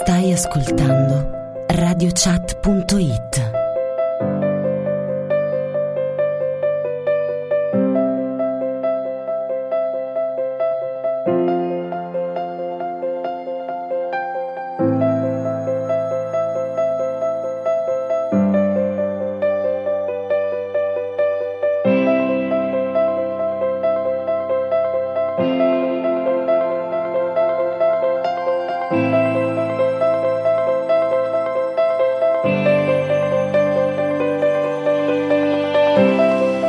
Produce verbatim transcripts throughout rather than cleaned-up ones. Stai ascoltando radio chat punto it.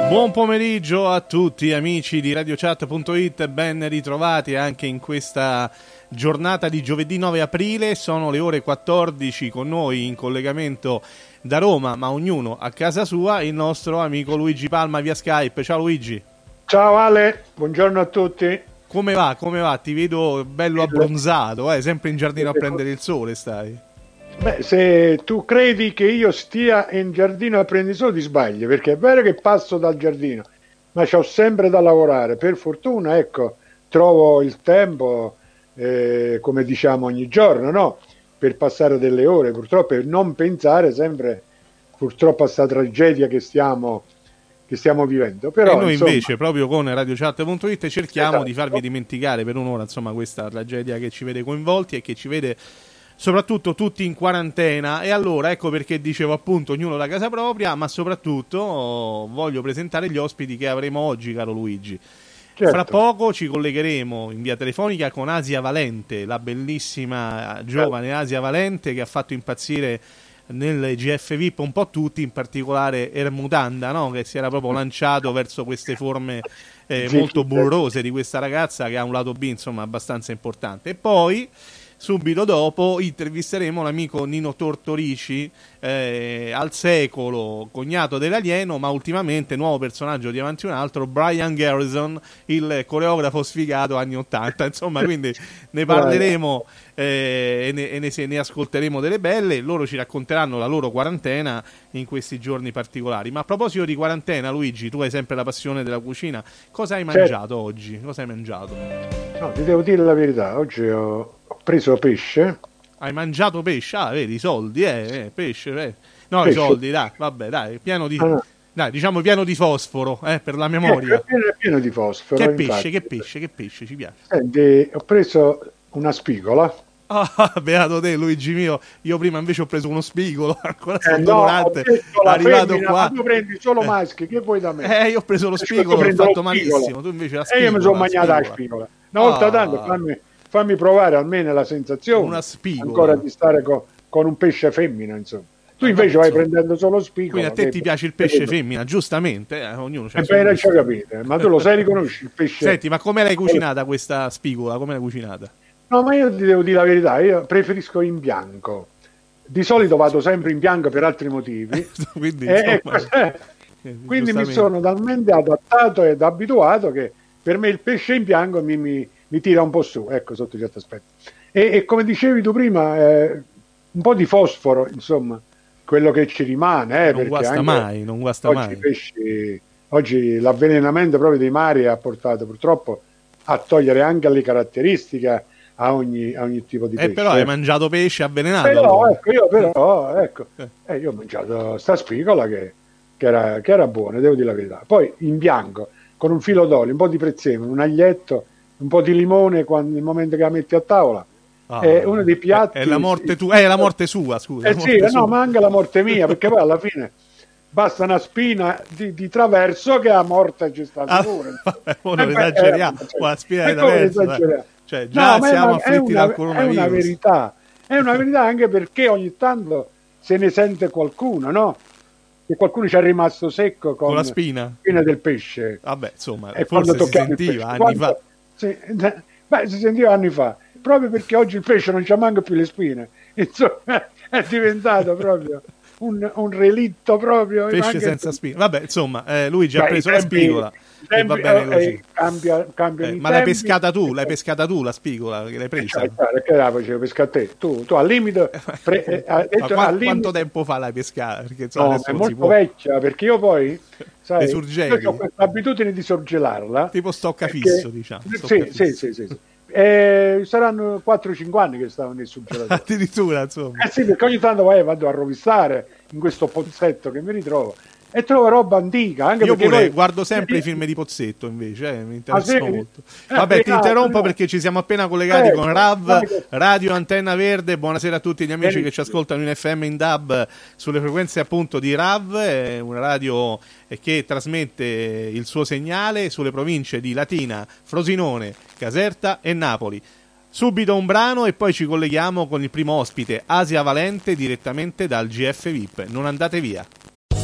Buon pomeriggio a tutti amici di radio chat punto it, ben ritrovati anche in questa giornata di giovedì nove aprile, sono le ore quattordici, con noi in collegamento da Roma, ma ognuno a casa sua, il nostro amico Luigi Palma via Skype. Ciao Luigi. Ciao Ale, buongiorno a tutti. Come va, come va? Ti vedo bello abbronzato, eh? Sempre in giardino a prendere il sole stai? Beh, se tu credi che io stia in giardino a prendere solo ti sbagli, perché è vero che passo dal giardino, ma c'ho sempre da lavorare. Per fortuna, ecco, trovo il tempo, eh, come diciamo ogni giorno, no? Per passare delle ore, purtroppo, e non pensare sempre, purtroppo, a sta tragedia che stiamo... che stiamo vivendo. Però, e noi insomma... invece proprio con radio chat punto it cerchiamo, esatto, di farvi dimenticare per un'ora, insomma, questa tragedia che ci vede coinvolti e che ci vede soprattutto tutti in quarantena. E allora ecco perché dicevo appunto ognuno da casa propria, ma soprattutto oh, voglio presentare gli ospiti che avremo oggi, caro Luigi. Certo. Fra poco ci collegheremo in via telefonica con Asia Valente, la bellissima giovane Asia Valente che ha fatto impazzire nel G F V I P un po' tutti, in particolare Ermutanda, no? Che si era proprio lanciato verso queste forme eh, molto burrose di questa ragazza che ha un lato B insomma abbastanza importante. E poi subito dopo intervisteremo l'amico Nino Tortorici, eh, al secolo cognato dell'alieno, ma ultimamente nuovo personaggio di Avanti un altro, Brian Garrison, il coreografo sfigato anni ottanta. Insomma, quindi ne parleremo eh, e, ne, e ne, se ne ascolteremo delle belle. Loro ci racconteranno la loro quarantena in questi giorni particolari. Ma a proposito di quarantena, Luigi, tu hai sempre la passione della cucina. Cosa hai mangiato certo. oggi? Cosa hai mangiato? No, ti devo dire la verità, oggi ho... ho preso pesce. Hai mangiato pesce? Ah, vedi, i soldi, eh, eh pesce, eh. No, pesce. I soldi, dai, vabbè, dai, pieno di... Allora. Dai, diciamo pieno di fosforo, eh, per la memoria. Eh, pieno, pieno di fosforo, che pesce, che pesce, che pesce, ci piace. Senti, ho preso una spigola. Ah, beato te, Luigi mio. Io prima invece ho preso uno spigolo, ancora eh, sudorante, no, arrivato femmina, qua. Ma tu prendi solo maschi, che vuoi da me? Eh, io ho preso lo spigolo, ho fatto malissimo, tu invece la spigola. E io mi sono mangiata la spigola. Una volta ah. tanto, fammi... Fammi provare almeno la sensazione, una spigola, ancora di stare co- con un pesce femmina, insomma. Tu invece vai prendendo solo spigola. Quindi a te ti è... piace il pesce femmina, giustamente, eh? Ognuno c'ha il suo gusto. Ci ho capito, ma tu lo sai, riconosci il pesce. Senti, ma come l'hai cucinata questa spigola? Come l'hai cucinata? No, ma io ti devo dire la verità, io preferisco in bianco. Di solito vado sempre in bianco per altri motivi. Quindi, e... Quindi mi sono talmente adattato ed abituato che per me il pesce in bianco mi... mi... mi tira un po' su, ecco, sotto certi aspetti. E, e come dicevi tu prima, eh, un po' di fosforo, insomma, quello che ci rimane. Eh, non guasta mai, non guasta oggi mai. Pesci, oggi l'avvelenamento proprio dei mari ha portato purtroppo a togliere anche le caratteristiche a ogni, a ogni tipo di pesce. E eh, però hai mangiato pesce avvelenato. Però, ecco, io però, ecco, eh, io ho mangiato sta spigola che, che, era, che era buona, devo dire la verità. Poi in bianco, con un filo d'olio, un po' di prezzemolo, un aglietto, un po' di limone quando, nel momento che la metti a tavola. Ah, è uno dei piatti... È la morte, tu- è la morte sua, scusa. Eh sì, sua. No, ma anche la morte mia, perché poi alla fine basta una spina di, di traverso che a morte ci sta sicuro. Ah, non esageriamo, la spina di traverso. Cioè, già no, siamo è una, afflitti è una, dal coronavirus. È una verità, è una verità anche perché ogni tanto se ne sente qualcuno, no? che qualcuno ci è rimasto secco con, con la spina. spina del pesce. Vabbè, insomma, e forse si sentiva anni quando... fa. Sì, beh, si sentiva anni fa, proprio perché oggi il pesce non c'ha manco più le spine. Insomma, è diventato proprio un, un relitto proprio. Pesce senza spine. Vabbè, insomma, eh, lui già ha preso la spigola. Tempi, e va bene così. Eh, cambia, cambia eh, ma tempi, l'hai pescata tu, l'hai pescata tu la spigola, l'hai presa? Eh, perché la facevi pescare a te? Tu, tu al limite... Pre, eh, ha detto, ma quanto, al limite... quanto tempo fa l'hai pescata? Perché, insomma, no, è molto vecchia, perché io poi... Sai, io ho questa abitudine di sorgelarla. Tipo stoccafisso, perché, diciamo. Stoccafisso. Sì, sì, sì, sì, sì. Eh, saranno quattro cinque anni che stavano nel surgelatore. Addirittura, insomma. Eh sì, perché ogni tanto vai, vado a rovistare in questo pozzetto che mi ritrovo. E trovo roba antica. Anche io pure poi... guardo sempre eh, i film di Pozzetto, invece, eh, mi interessano ah, sì? molto. Vabbè, eh, ti interrompo no, perché ci siamo appena collegati eh, con Rav, eh, Radio Antenna Verde. Buonasera a tutti gli amici eh, che ci ascoltano in F M in D A B sulle frequenze appunto di Rav, eh, una radio che trasmette il suo segnale sulle province di Latina, Frosinone, Caserta e Napoli. Subito un brano e poi ci colleghiamo con il primo ospite, Asia Valente, direttamente dal G F V I P. Non andate via.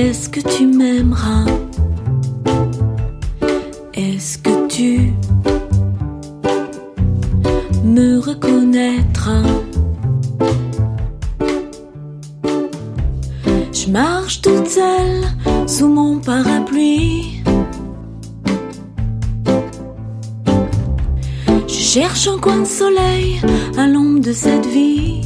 Est-ce que tu m'aimeras? Est-ce que tu me reconnaîtras? Je marche toute seule sous mon parapluie. Je cherche un coin de soleil à l'ombre de cette vie.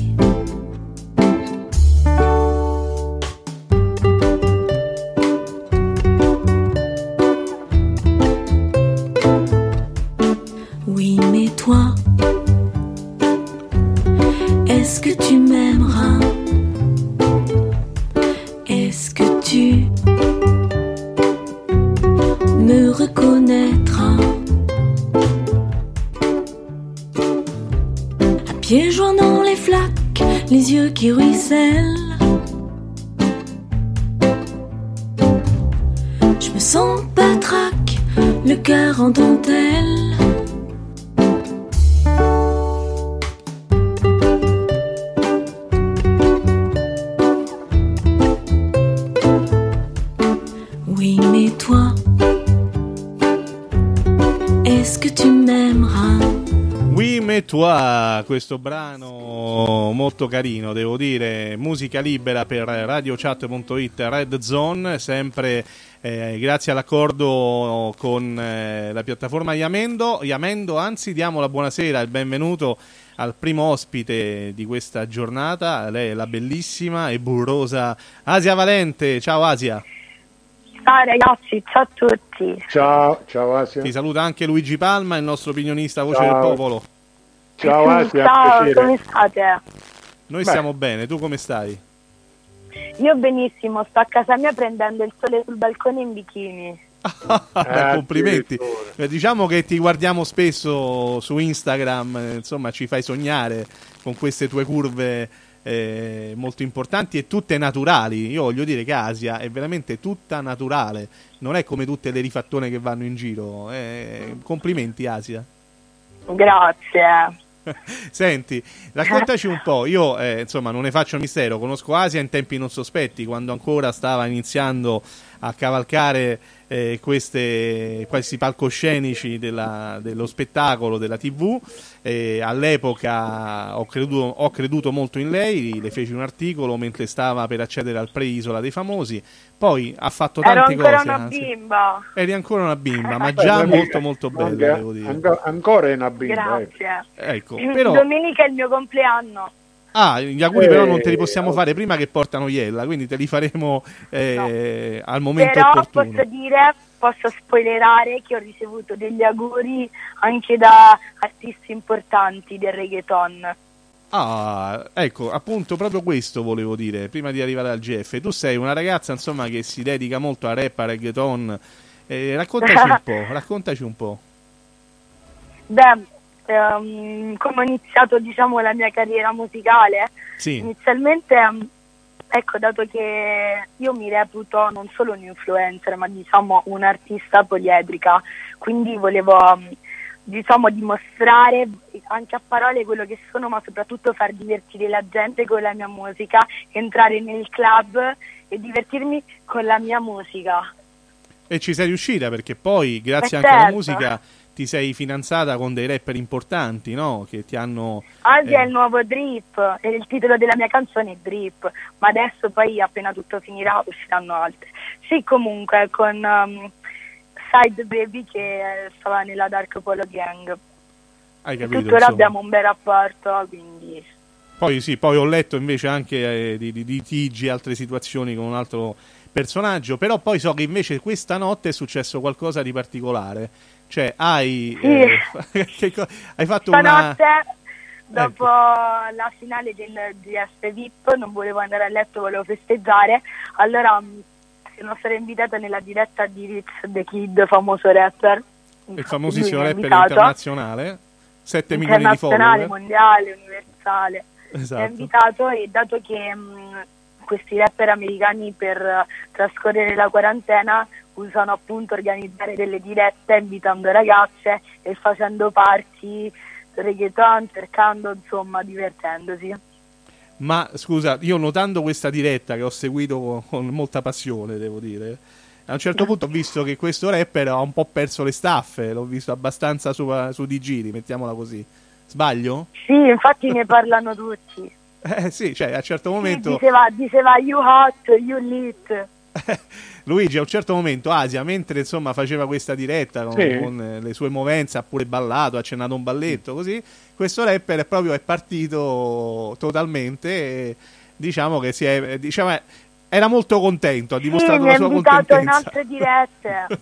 Questo brano molto carino, devo dire, musica libera per radio chat punto it Red Zone, sempre eh, grazie all'accordo con eh, la piattaforma Jamendo. Jamendo, anzi, diamo la buonasera e il benvenuto al primo ospite di questa giornata. Lei è la bellissima e burrosa Asia Valente. Ciao Asia. Ciao ragazzi, ciao a tutti. Ciao, ciao Asia. Ti saluta anche Luigi Palma, il nostro opinionista voce ciao. del popolo. Ciao Asia, ciao, come state? Noi Beh. stiamo bene, tu come stai? Io benissimo, sto a casa mia prendendo il sole sul balcone in bikini. Beh, eh, complimenti. Diciamo che ti guardiamo spesso su Instagram, insomma ci fai sognare con queste tue curve eh, molto importanti e tutte naturali. Io voglio dire che Asia è veramente tutta naturale, non è come tutte le rifattone che vanno in giro. Eh, complimenti Asia. Grazie. Senti, raccontaci un po', io eh, insomma non ne faccio mistero, conosco Asia in tempi non sospetti, quando ancora stava iniziando a cavalcare eh, queste, questi palcoscenici della, dello spettacolo, della tivù, eh, all'epoca ho creduto, ho creduto molto in lei, le feci un articolo mentre stava per accedere al pre-Isola dei Famosi, poi ha fatto tante cose. Ero ancora una bimba. Eri ancora una bimba, ma già molto molto bella, devo dire. Ancora è una bimba. Grazie. Ecco. Però... Domenica è il mio compleanno. Ah, gli auguri eh, però non te li possiamo eh, fare prima che portano Iella, quindi te li faremo eh, no. al momento però opportuno. Posso dire, posso spoilerare che ho ricevuto degli auguri anche da artisti importanti del reggaeton. Ah, ecco, appunto proprio questo volevo dire, prima di arrivare al G F. Tu sei una ragazza, insomma, che si dedica molto a rap, a reggaeton. Eh, raccontaci un po', raccontaci un po'. Beh, um, come ho iniziato, diciamo, la mia carriera musicale, sì. Inizialmente, ecco, dato che io mi reputo non solo un influencer, ma diciamo un'artista poliedrica, quindi volevo... Um, diciamo dimostrare anche a parole quello che sono, ma soprattutto far divertire la gente con la mia musica, entrare nel club e divertirmi con la mia musica. E ci sei riuscita, perché poi grazie Beh, anche certo. alla musica ti sei fidanzata con dei rapper importanti, no? Che ti hanno... Oggi eh... è il nuovo Drip, e il titolo della mia canzone è Drip, ma adesso poi appena tutto finirà usciranno altre. Sì, comunque con... Um... Side Baby che stava nella Dark Polo Gang. Hai capito, tuttora insomma. Abbiamo un bel rapporto, quindi... Poi sì, poi ho letto invece anche eh, di, di litigi e altre situazioni con un altro personaggio, però poi so che invece questa notte è successo qualcosa di particolare. Cioè, hai... Sì. Eh, che co- hai fatto Stanotte, una... dopo ecco. la finale del G F V I P, non volevo andare a letto, volevo festeggiare, allora... sono stata invitata nella diretta di Ritz The Kid, famoso rapper, il famosissimo rapper internazionale, sette milioni di follower, internazionale, mondiale, universale, esatto. Mi ha invitato e dato che mh, questi rapper americani per trascorrere la quarantena usano appunto organizzare delle dirette invitando ragazze e facendo party reggaeton, cercando, insomma, divertendosi. Ma scusa, io notando questa diretta che ho seguito con, con molta passione, devo dire, a un certo punto ho visto che questo rapper ha un po' perso le staffe, l'ho visto abbastanza su, su di giri, mettiamola così. Sbaglio? Sì, infatti ne parlano tutti. Eh sì, cioè a un certo momento... Sì, diceva, diceva you hot, you lit. Luigi, a un certo momento Asia, mentre insomma faceva questa diretta con, sì. con le sue movenze, ha pure ballato, ha accennato un balletto, così questo rapper è proprio è partito totalmente e, diciamo che si è diciamo, era molto contento, ha dimostrato sì, la sua contentenza, mi ha invitato in altre dirette.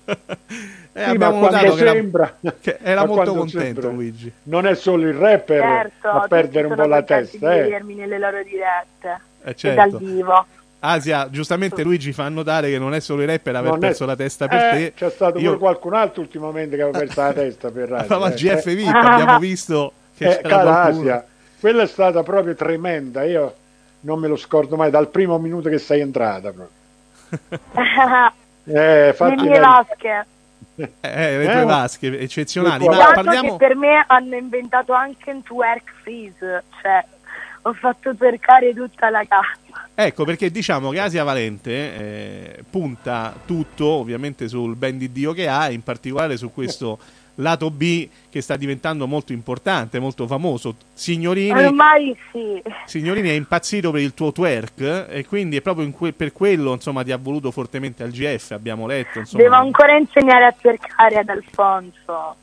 E sì, abbiamo notato che sembra, era, che era molto contento sembra. Luigi non è solo il rapper certo, a perdere un po' la testa, eh. vedermi nelle loro dirette eh, certo. e dal vivo. Asia, giustamente Luigi fa notare che non è solo i rapper aver non perso è... la testa per eh, te. C'è stato Io... pure qualcun altro ultimamente che aveva perso la testa per Asia. La eh. G F V I P, abbiamo visto che eh, cara Asia, quella è stata proprio tremenda. Io non me lo scordo mai dal primo minuto che sei entrata proprio. eh, fatti le mie vasche. Eh, eh, le tue eh, vasche eccezionali. Ma parliamo... che per me hanno inventato anche un twerk freeze, cioè ho fatto cercare tutta la casa. Ecco, perché diciamo che Asia Valente eh, punta tutto ovviamente sul ben di Dio che ha, in particolare su questo lato B che sta diventando molto importante, molto famoso. Signorini ormai sì. Signorini è impazzito per il tuo twerk e quindi è proprio in que- per quello, insomma, ti ha voluto fortemente al G F, abbiamo letto, insomma. Devo ancora insegnare a twerkare ad Alfonso.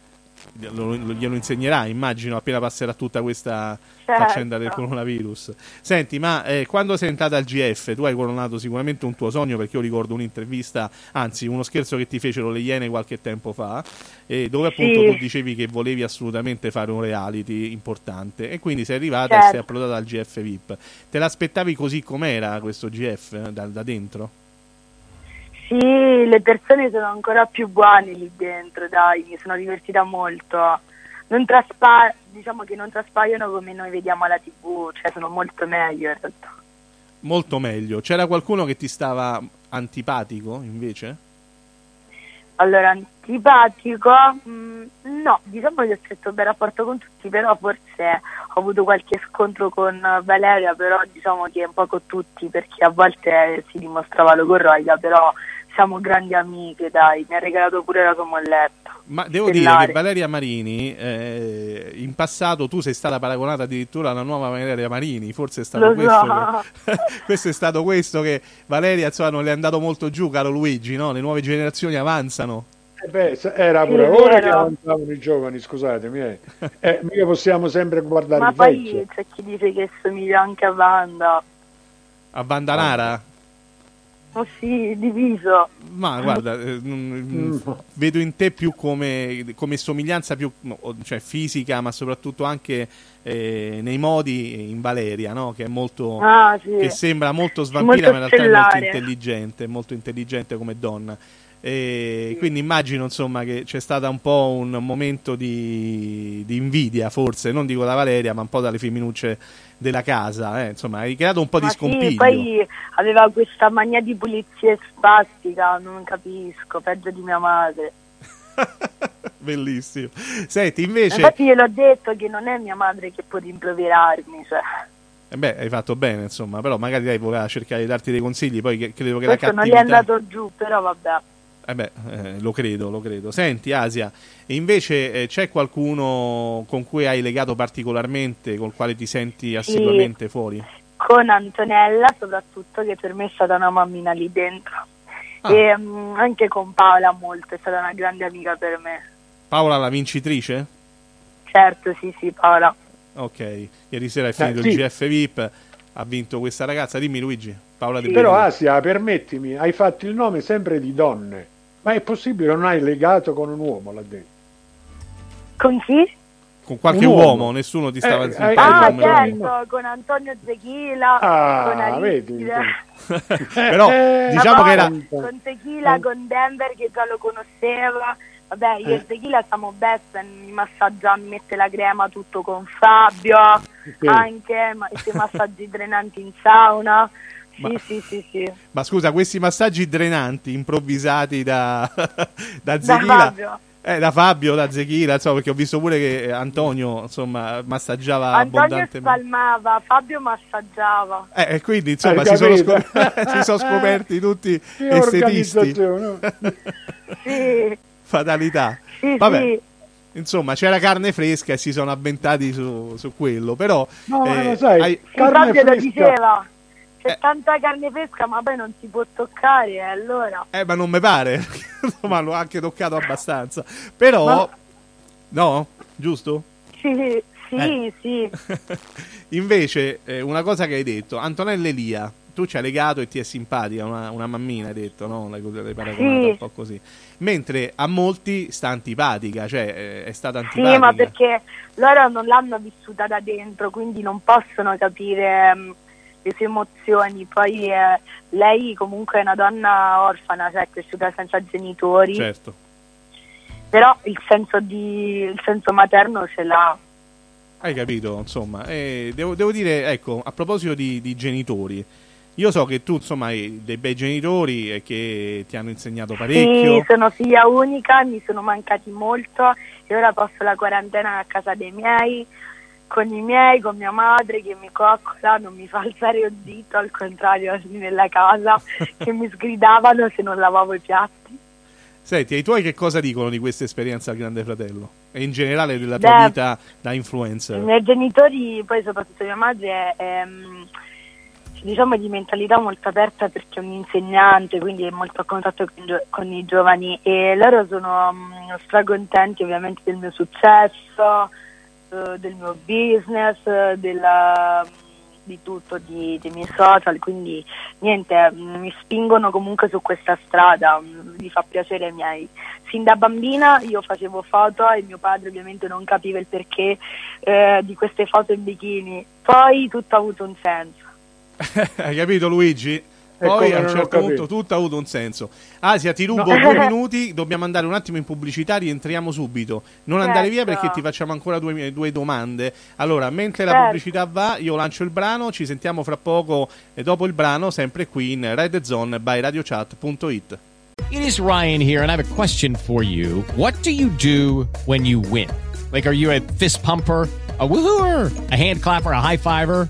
Lo, lo, glielo insegnerà, immagino, appena passerà tutta questa certo. faccenda del coronavirus. Senti, ma eh, quando sei entrata al G F tu hai coronato sicuramente un tuo sogno, perché io ricordo un'intervista, anzi uno scherzo che ti fecero Le Iene qualche tempo fa, eh, dove appunto sì. tu dicevi che volevi assolutamente fare un reality importante e quindi sei arrivata certo. e sei approdata al G F V I P. Te l'aspettavi così com'era questo G F da, da dentro? Sì, le persone sono ancora più buone lì dentro, dai, mi sono divertita molto. Non traspa- diciamo che non traspaiono come noi vediamo alla tivù, cioè sono molto meglio in realtà. Molto meglio. C'era qualcuno che ti stava antipatico invece? Allora, antipatico? Mh, no, diciamo che ho stretto un bel rapporto con tutti, però forse ho avuto qualche scontro con Valeria, però diciamo che un po' con tutti, perché a volte si dimostrava logorroica, però... siamo grandi amiche, dai, mi ha regalato pure la sua molletta. Ma devo Stellare. dire che Valeria Marini, eh, in passato tu sei stata paragonata addirittura alla nuova Valeria Marini, forse è stato, questo, so. che, questo è stato questo che Valeria, insomma, non le è andato molto giù, caro Luigi, no? Le nuove generazioni avanzano. Eh beh, era pure sì, ora che avanzavano i giovani, scusatemi, eh. Eh, mica possiamo sempre guardare ma il vecchio. Ma poi c'è chi dice che somiglia anche a Wanda. A Wanda Nara? Oh sì, diviso. Ma guarda, eh, mm. vedo in te più come, come somiglianza più, cioè, fisica, ma soprattutto anche eh, nei modi, in Valeria, no? Che è molto, ah, sì. che sembra molto svampita, ma in realtà è molto intelligente, molto intelligente come donna. E sì. Quindi immagino, insomma, che c'è stata un po' un momento di, di invidia, forse, non dico da Valeria, ma un po' dalle femminucce della casa, eh. Insomma, hai creato un po' ma di scompiglio. Sì, poi aveva questa mania di pulizia spastica, non capisco, peggio di mia madre. Bellissimo. Senti, invece... Infatti gliel'ho detto che non è mia madre che può rimproverarmi, cioè... Eh beh, hai fatto bene, insomma, però magari lei voleva cercare di darti dei consigli, poi che, credo che questo la cattività... non gli è andato giù, però vabbè. Eh beh, eh, lo credo, lo credo. Senti, Asia, invece eh, c'è qualcuno con cui hai legato particolarmente, col quale ti senti assiduamente sì, fuori? Con Antonella, soprattutto, che per me è stata una mammina lì dentro. Ah. E mh, anche con Paola molto, è stata una grande amica per me. Paola la vincitrice? Certo, sì, sì, Paola. Ok, ieri sera è finito sì. il G F V I P, ha vinto questa ragazza. Dimmi, Luigi, Paola sì. de Bellino. Però Asia, permettimi, hai fatto il nome sempre di donne. Ma è possibile, non hai legato con un uomo là dentro? Con chi? Con qualche uomo, uomo nessuno ti stava eh, zittando. Eh, ah, certo, con Antonio Zequila, ah, con Alice. Però diciamo che era... Con Zequila, eh. con Denver, che già lo conosceva. Vabbè, io eh. e Zequila siamo best, mi massaggia, mi mette la crema tutto con Fabio, okay. anche, ma, i massaggi drenanti in sauna... Ma, sì, sì, sì. Ma scusa, questi massaggi drenanti improvvisati da, da Zequila, da, eh, da Fabio, da Zequila, insomma, perché ho visto pure che Antonio, insomma, massaggiava Antonio abbondantemente. Antonio spalmava, Fabio massaggiava. Eh, e quindi, insomma, si sono, scop- si sono scoperti tutti che estetisti. No? Sì. Fatalità. Sì, vabbè. Sì. Insomma, c'era carne fresca e si sono avventati su, su quello, però... No, eh, ma lo sai, hai... carne Fabio fresca. Lo diceva. C'è eh. tanta carne fresca, ma poi non si può toccare, eh, allora. Eh, ma non mi pare, ma l'ho anche toccato abbastanza. Però, ma... no? Giusto? Sì, sì, eh. sì. Invece, eh, una cosa che hai detto, Antonella Elia, tu ci hai legato e ti è simpatica, una, una mammina, hai detto, no? L'hai, l'hai paragonata sì. un po' così. Mentre a molti sta antipatica, cioè è stata antipatica. Sì, ma perché loro non l'hanno vissuta da dentro, quindi non possono capire... le sue emozioni, poi eh, lei comunque è una donna orfana, cioè cresciuta senza genitori, certo, però il senso di il senso materno ce l'ha, hai capito, insomma. E devo, devo dire, ecco, a proposito di, di genitori, io so che tu, insomma, hai dei bei genitori e che ti hanno insegnato parecchio. Sì, sono figlia unica, mi sono mancati molto e ora passo la quarantena a casa dei miei, con i miei, con mia madre che mi coccola, non mi fa alzare un dito, al contrario, nella casa che mi sgridavano se non lavavo i piatti. Senti, ai tuoi che cosa dicono di questa esperienza al Grande Fratello? E in generale della tua Beh, vita da influencer? I miei genitori, poi soprattutto mia madre, è, è, diciamo, di mentalità molto aperta perché è un insegnante, quindi è molto a contatto con, con i giovani, e loro sono mh, stracontenti ovviamente del mio successo, del mio business, della, di tutto, di, dei miei social, quindi niente, mi spingono comunque su questa strada, mi fa piacere ai miei. Sin da bambina io facevo foto e mio padre ovviamente non capiva il perché eh, di queste foto in bikini, poi tutto ha avuto un senso. Hai capito, Luigi? Poi a un certo punto tutto ha avuto un senso. Asia, ti rubo no. due minuti, dobbiamo andare un attimo in pubblicità, rientriamo subito. Non certo. andare via perché ti facciamo ancora due, due domande. Allora, mentre certo. la pubblicità va, io lancio il brano, ci sentiamo fra poco e dopo il brano, sempre qui in Red Zone by radio chat dot it. It is Ryan here and I have a question for you. What do you do when you win? Like, are you a fist pumper? A woo-hooer, a hand clapper, a high-fiver.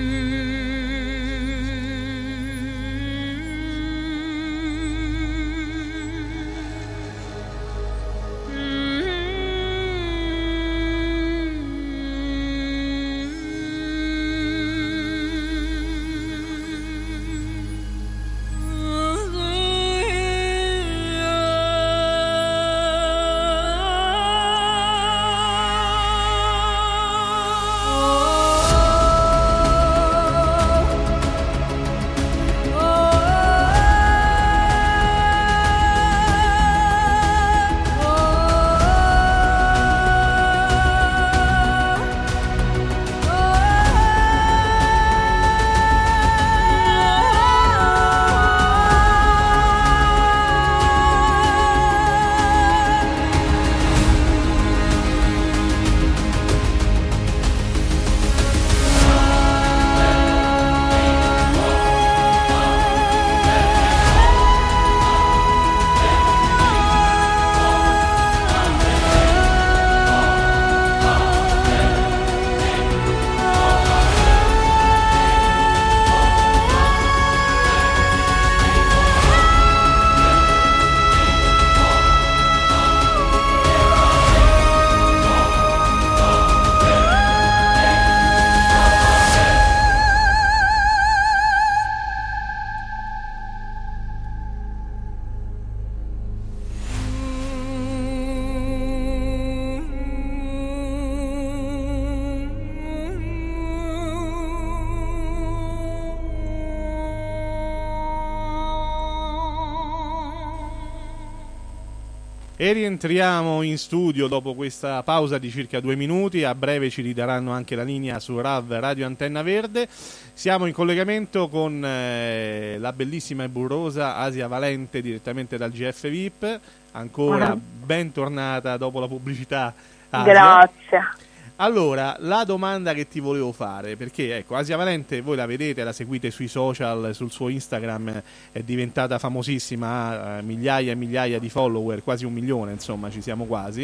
E rientriamo in studio dopo questa pausa di circa due minuti. A breve ci ridaranno anche la linea su R A V Radio Antenna Verde. Siamo in collegamento con eh, la bellissima e burrosa Asia Valente direttamente dal G F V I P. Ancora uh-huh. bentornata dopo la pubblicità, Asia. Grazie. Allora, la domanda che ti volevo fare, perché ecco, Asia Valente voi la vedete, la seguite sui social, sul suo Instagram, è diventata famosissima, eh, migliaia e migliaia di follower, quasi un milione, insomma, ci siamo quasi,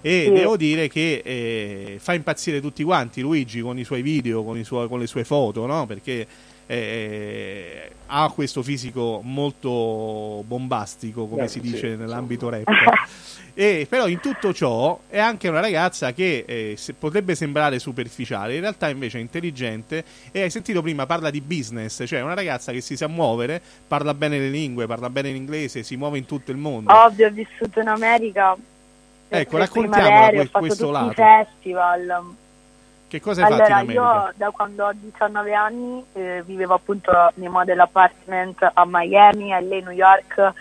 e sì. devo dire che eh, fa impazzire tutti quanti, Luigi, con i suoi video, con, i suoi, con le sue foto, no? Perché eh, ha questo fisico molto bombastico, come sì, si dice sì, nell'ambito sì. rap. E però in tutto ciò è anche una ragazza che eh, se potrebbe sembrare superficiale, in realtà invece è intelligente, e hai sentito prima parla di business, cioè una ragazza che si sa muovere, parla bene le lingue, parla bene l'inglese, si muove in tutto il mondo. Ovvio, ho vissuto in America. Ecco, raccontiamola que- questo lato. Ho fatto tutti i festival. Che cosa hai allora, fatto in America? Allora, io da quando ho diciannove anni eh, vivevo appunto nel model apartment a Miami, a New York,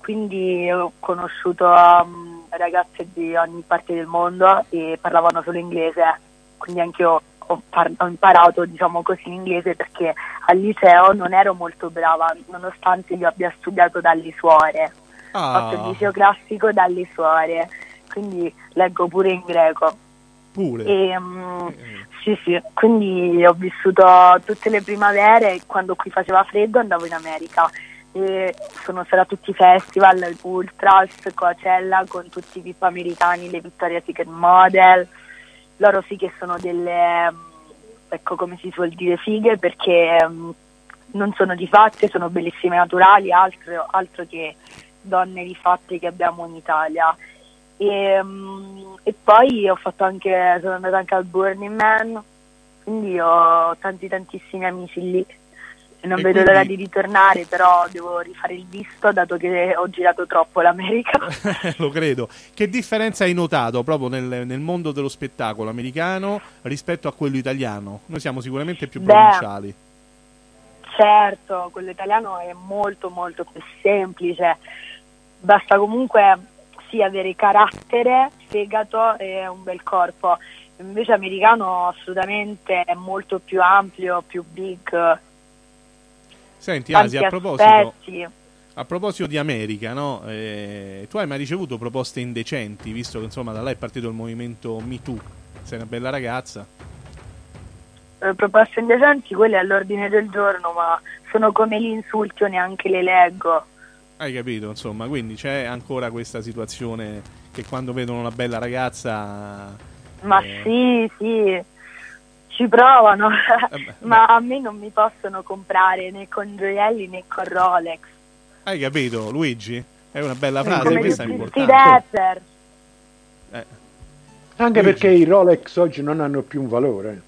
quindi ho conosciuto... Um, ragazze di ogni parte del mondo e parlavano solo inglese, quindi anche io ho, par- ho imparato, diciamo così, l'inglese, perché al liceo non ero molto brava, nonostante io abbia studiato dalle suore. Oh. Ho fatto il liceo classico dalle suore, quindi leggo pure in greco. Pure? E, um, eh. Sì, sì, quindi ho vissuto tutte le primavere, quando qui faceva freddo andavo in America. E sono stata a tutti i festival, Ultras, Coachella, con tutti i V I P americani, le Victoria's Secret model. Loro sì che sono delle, ecco, come si suol dire, fighe, perché um, non sono rifatte, sono bellissime, naturali, altro, altro che donne rifatte che abbiamo in Italia. E, um, e poi ho fatto anche, sono andata anche al Burning Man, quindi ho tanti tantissimi amici lì. Non e vedo quindi... l'ora di ritornare, però devo rifare il visto, dato che ho girato troppo l'America. Lo credo. Che differenza hai notato proprio nel, nel mondo dello spettacolo americano rispetto a quello italiano? Noi siamo sicuramente più Beh, provinciali. Certo, quello italiano è molto molto più semplice. Basta comunque sì avere carattere, fegato e un bel corpo. Invece americano assolutamente è molto più ampio, più big. Senti Asia, a proposito, a proposito di America, no? eh, tu hai mai ricevuto proposte indecenti, visto che insomma da là è partito il movimento Me Too, sei una bella ragazza? Eh, proposte indecenti, quelle all'ordine del giorno, ma sono come gli insulti, io neanche le leggo. Hai capito, insomma, quindi c'è ancora questa situazione che quando vedono una bella ragazza... Ma eh... sì, sì... Ci provano, eh, ma a me non mi possono comprare né con gioielli né con Rolex. Hai capito, Luigi? È una bella frase, come questa è importante. Rapper. Eh. Anche Luigi. Perché i Rolex oggi non hanno più un valore.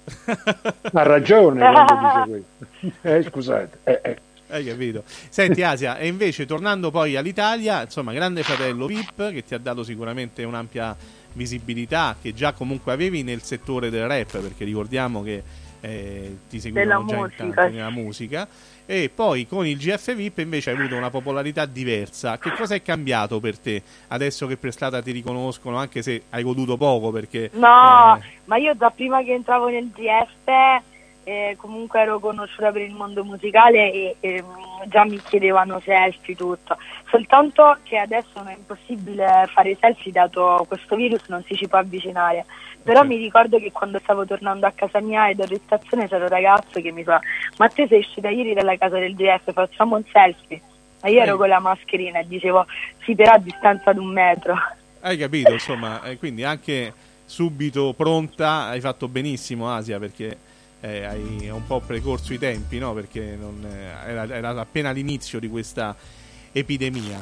Ha ragione quando dice questo. Eh, scusate. Eh, eh. Hai capito. Senti Asia, e invece tornando poi all'Italia, insomma, Grande Fratello V I P, che ti ha dato sicuramente un'ampia visibilità che già comunque avevi nel settore del rap, perché ricordiamo che eh, ti seguivano già musica. Intanto nella musica, e poi con il G F V I P invece hai avuto una popolarità diversa. Che cosa è cambiato per te adesso che per strada ti riconoscono, anche se hai goduto poco? Perché no, eh... ma io da prima che entravo nel G F eh, comunque ero conosciuta per il mondo musicale e eh, già mi chiedevano selfie, tutto. Soltanto che adesso non è impossibile fare selfie, dato questo virus non si ci può avvicinare. Però okay. mi ricordo che quando stavo tornando a casa mia ed ero in stazione c'era un ragazzo che mi fa: ma te sei uscita ieri dalla casa del G F, facciamo un selfie? E io ero hey. con la mascherina e dicevo sì, però a distanza di un metro. Hai capito, insomma, quindi anche subito pronta, hai fatto benissimo Asia, perché... Eh, hai un po' precorso i tempi, no? Perché non, eh, era, era appena l'inizio di questa epidemia.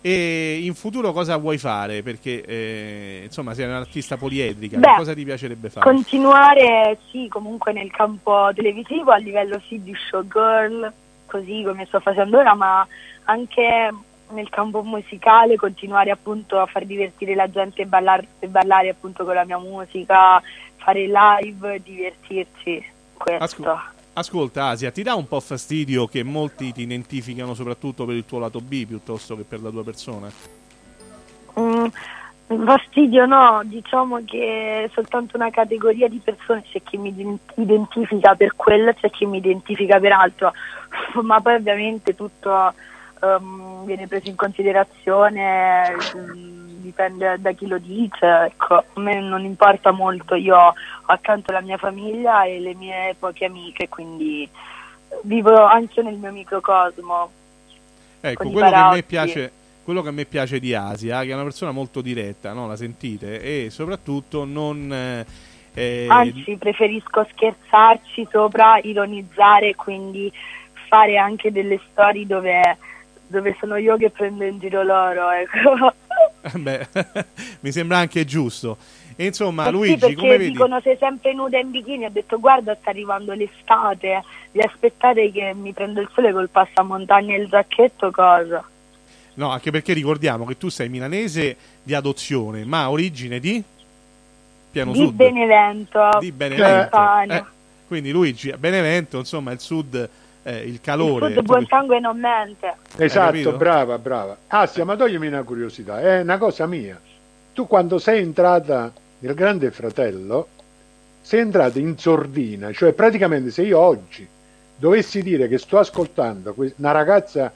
E in futuro cosa vuoi fare? Perché eh, insomma sei un'artista poliedrica. Beh, cosa ti piacerebbe fare? Continuare sì, comunque nel campo televisivo, a livello sì di showgirl, così come sto facendo ora, ma anche nel campo musicale continuare appunto a far divertire la gente e ballar, ballare appunto con la mia musica, fare live, divertirsi. Ascolta, ascolta Asia, ti dà un po' fastidio che molti ti identificano soprattutto per il tuo lato B piuttosto che per la tua persona? Mm, Fastidio no, diciamo che è soltanto una categoria di persone, c'è chi mi identifica per quello, c'è chi mi identifica per altro, ma poi ovviamente tutto um, viene preso in considerazione, um, dipende da chi lo dice, ecco, a me non importa molto, io ho accanto la mia famiglia e le mie poche amiche, quindi vivo anche nel mio microcosmo. Ecco, quello che a me piace... Quello che a me piace di Asia, che è una persona molto diretta, no? La sentite? E soprattutto non... Eh... Anzi, preferisco scherzarci sopra, ironizzare, quindi fare anche delle storie dove, dove sono io che prendo in giro loro, ecco. Beh, mi sembra anche giusto. E insomma, eh Luigi, sì, perché come vedi? Dicono sei sempre nuda in bikini, ho detto guarda sta arrivando l'estate, vi aspettate che mi prendo il sole col passamontagna e il giacchetto, cosa? No, anche perché ricordiamo che tu sei milanese di adozione, ma origine di? Piano di Sud. Benevento. Di Benevento. Eh, quindi Luigi, Benevento, insomma, il Sud, eh, il calore. Il Sud buon sangue non mente. Esatto, brava, brava. Asia, ma toglimi una curiosità, è una cosa mia. Tu quando sei entrata nel Grande Fratello, sei entrata in sordina, cioè praticamente se io oggi dovessi dire che sto ascoltando una ragazza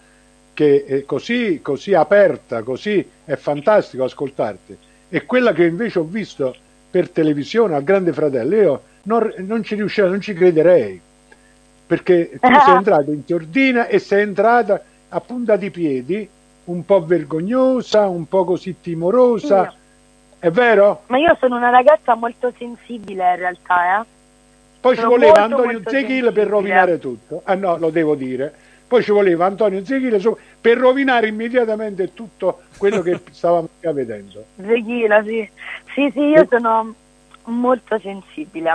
che è così, così aperta, così è fantastico ascoltarti, e quella che invece ho visto per televisione al Grande Fratello, io non, non ci riuscirei, non ci crederei, perché tu sei entrata in sordina e sei entrata a punta di piedi, un po' vergognosa, un po' così timorosa, io. È vero? Ma io sono una ragazza molto sensibile in realtà, eh? Poi sono ci voleva molto, Antonio Zequila per rovinare tutto, ah no, lo devo dire. Poi ci voleva Antonio Zequila per rovinare immediatamente tutto quello che stavamo già vedendo. Zequila, sì. Sì, sì, io sono molto sensibile.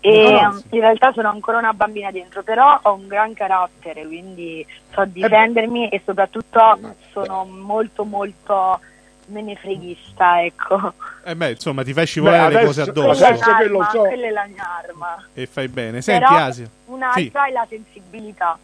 E no, in realtà sono ancora una bambina dentro, però ho un gran carattere, quindi so difendermi eh, e soprattutto sono molto, molto menefreghista, ecco. Eh beh, insomma, ti fai scivolare beh, adesso, le cose addosso. Adesso che lo so. Quella è la mia arma. E fai bene. Senti, però, Asia. Un'altra sì. È la sensibilità.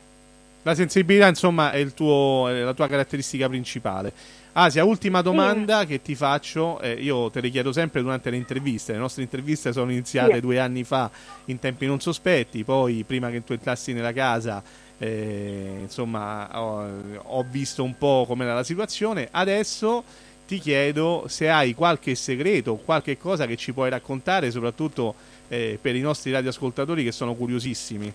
La sensibilità, insomma, è, il tuo, è la tua caratteristica principale. Asia, ultima domanda sì. che ti faccio, eh, io te le chiedo sempre durante le interviste. Le nostre interviste sono iniziate sì. due anni fa in tempi non sospetti, poi prima che tu entrassi nella casa, eh, insomma, ho, ho visto un po' com'era la situazione. Adesso ti chiedo se hai qualche segreto, qualche cosa che ci puoi raccontare, soprattutto eh, per i nostri radioascoltatori che sono curiosissimi.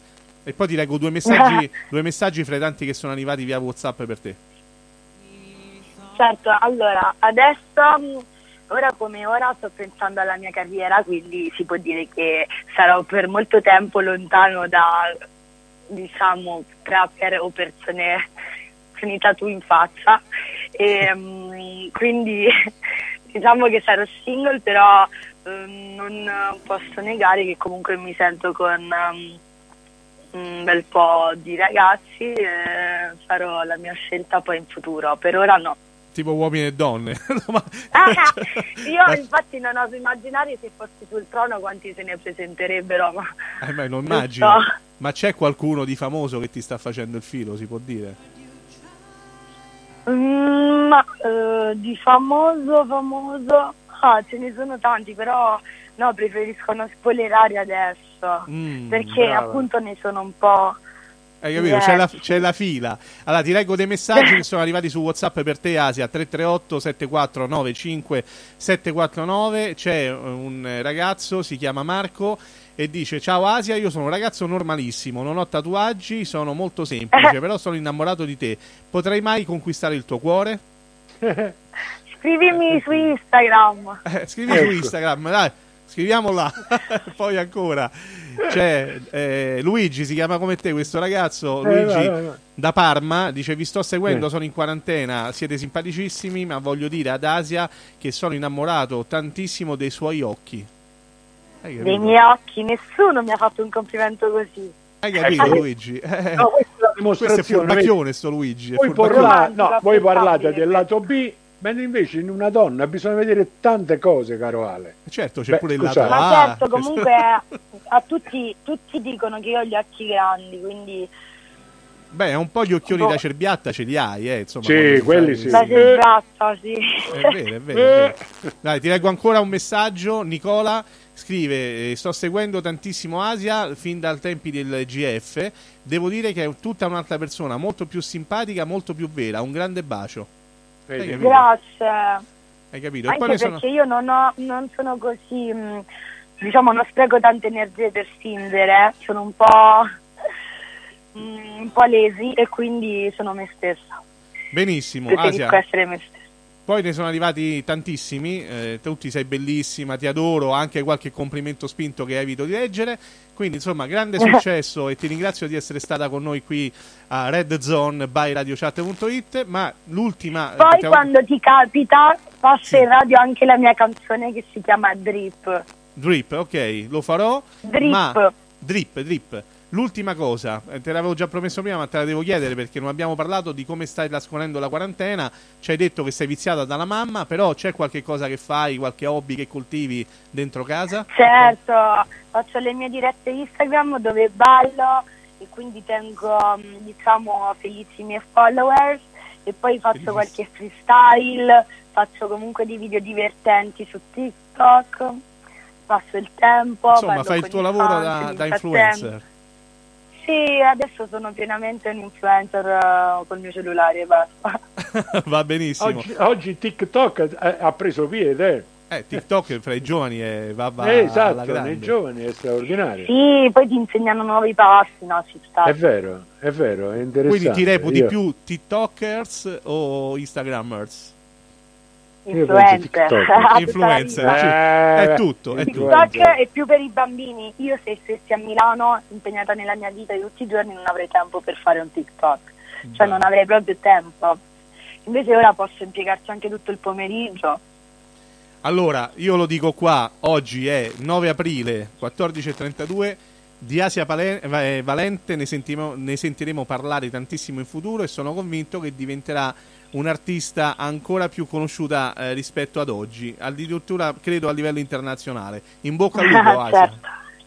E poi ti leggo due messaggi, due messaggi fra i tanti che sono arrivati via WhatsApp per te. Certo, allora, adesso, ora come ora, sto pensando alla mia carriera, quindi si può dire che sarò per molto tempo lontano da, diciamo, trapper o persone con i tatu in faccia. E, quindi diciamo che sarò single, però um, non posso negare che comunque mi sento con... Um, un bel po' di ragazzi, eh, farò la mia scelta poi in futuro, per ora no. Tipo uomini e donne. Ma... eh, io infatti non oso immaginare se fossi sul trono quanti se ne presenterebbero. Ma... Eh, ma lo immagino. So. Ma c'è qualcuno di famoso che ti sta facendo il filo, si può dire? Mm, ma eh, di famoso, famoso... Ah, ce ne sono tanti, però no, preferisco non spoilerare adesso. Mm, perché brava. Appunto ne sono un po'. Hai capito? Yeah. C'è, la, c'è la fila. Allora ti leggo dei messaggi che sono arrivati su WhatsApp per te, Asia. Tre tre otto sette quattro nove cinque sette quattro nove. C'è un ragazzo, si chiama Marco, e dice: ciao Asia, io sono un ragazzo normalissimo, non ho tatuaggi, sono molto semplice, però sono innamorato di te. Potrei mai conquistare il tuo cuore? Scrivimi su Instagram. eh, Scrivimi ecco. su Instagram, dai. Scriviamo là. Poi ancora c'è eh, Luigi, si chiama come te questo ragazzo, eh, Luigi no, no, no. da Parma, dice vi sto seguendo, eh. sono in quarantena, siete simpaticissimi, ma voglio dire ad Asia che sono innamorato tantissimo dei suoi occhi. Dei miei occhi? Nessuno mi ha fatto un complimento così. Hai capito eh, Luigi? Eh. No, questo è furbacchione sto Luigi. Voi, parla- no, voi parlate del lato B, ma invece in una donna bisogna vedere tante cose, caro Ale. Certo, c'è Beh, pure il lato A. Ma certo, comunque a tutti, tutti dicono che io ho gli occhi grandi, quindi Beh, un po' gli occhioni oh. da cerbiatta ce li hai, eh, insomma. Sì, quelli sai, sì. Da cerbiatta, sì. È vero, è vero, è vero. Dai, ti leggo ancora un messaggio. Nicola scrive: sto seguendo tantissimo Asia fin dal tempi del G F. Devo dire che è tutta un'altra persona, molto più simpatica, molto più vera. Un grande bacio. Hai grazie. Hai capito? Anche e perché sono... io non ho, non sono così, diciamo, non spreco tante energie per Tinder, eh. Sono un po'... un po' lesi e quindi sono me stessa. Benissimo, Asia. Essere me stessa. Poi ne sono arrivati tantissimi, eh, tutti sei bellissima, ti adoro, anche qualche complimento spinto che evito di leggere, quindi insomma grande successo e ti ringrazio di essere stata con noi qui a Red Zone by radio chat punto it. Ma l'ultima... Poi ti... quando ti capita passa sì. in radio anche la mia canzone che si chiama Drip. Drip, ok, lo farò. Drip. Ma... Drip, drip. L'ultima cosa, te l'avevo già promesso prima ma te la devo chiedere perché non abbiamo parlato di come stai trascorrendo la quarantena. Ci hai detto che sei viziata dalla mamma, però c'è qualche cosa che fai, qualche hobby che coltivi dentro casa? Certo, faccio le mie dirette Instagram dove ballo e quindi tengo, diciamo, felici i miei followers e poi faccio qualche freestyle, faccio comunque dei video divertenti su TikTok, passo il tempo. Insomma, fai il tuo lavoro da, da influencer. Sì, adesso sono pienamente un influencer uh, col mio cellulare e basta. Va benissimo. Oggi, oggi TikTok ha, ha preso piede. Eh, TikTok fra i giovani è, va, va eh, esatto, fra i giovani è straordinario. Sì, poi ti insegnano nuovi passi, no? Ci sta. È vero, è vero, è interessante. Quindi ti reputi Io... più TikTokers o Instagrammers? Influencer, influencer. Eh, è tutto, è TikTok tutto. È più per i bambini. Io se stessi a Milano impegnata nella mia vita di tutti i giorni non avrei tempo per fare un TikTok, cioè Beh. non avrei proprio tempo. Invece ora posso impiegarci anche tutto il pomeriggio. Allora io lo dico qua, oggi è nove aprile quattordici e trentadue. Di Asia Valente ne, sentimo, ne sentiremo parlare tantissimo in futuro e sono convinto che diventerà un'artista ancora più conosciuta eh, rispetto ad oggi, addirittura credo a livello internazionale. In bocca al lupo, Asia. Certo.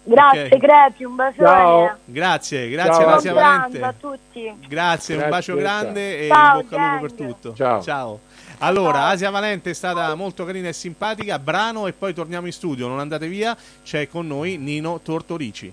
Grazie, okay. Crepi, un bacione. Ciao. Grazie, grazie ciao. Asia Valente. A tutti. Grazie, grazie, un bacio grande ciao. E ciao, in bocca al lupo per tutto. Ciao. Ciao. Allora, Asia Valente è stata molto carina e simpatica, brano e poi torniamo in studio, non andate via, c'è con noi Nino Tortorici.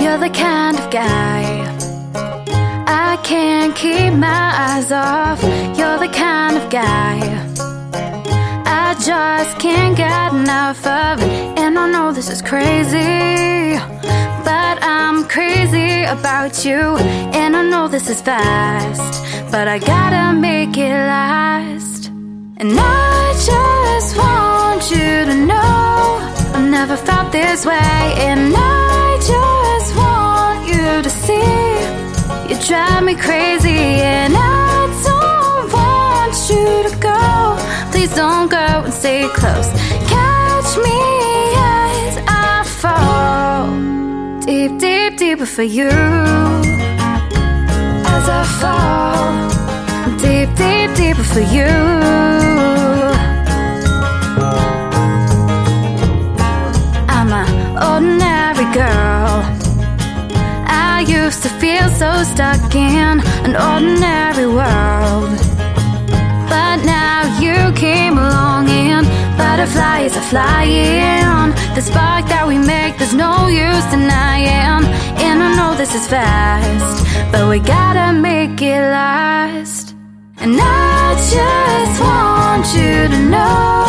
You're the kind of guy I can't keep my eyes off. You're the kind of guy I just can't get enough of. And I know this is crazy, but I'm crazy about you. And I know this is fast, but I gotta make it last. And I just want you to know I've never felt this way. And I just want you to see you drive me crazy. And I don't want you to go. Please don't go and stay close. Catch me as I fall, deep, deep, deeper for you. As I fall, deep, deep, deeper for you. Ordinary girl, I used to feel so stuck in an ordinary world, but now you came along and butterflies are flying. The spark that we make, there's no use denying. And I know this is fast, but we gotta make it last. And I just want you to know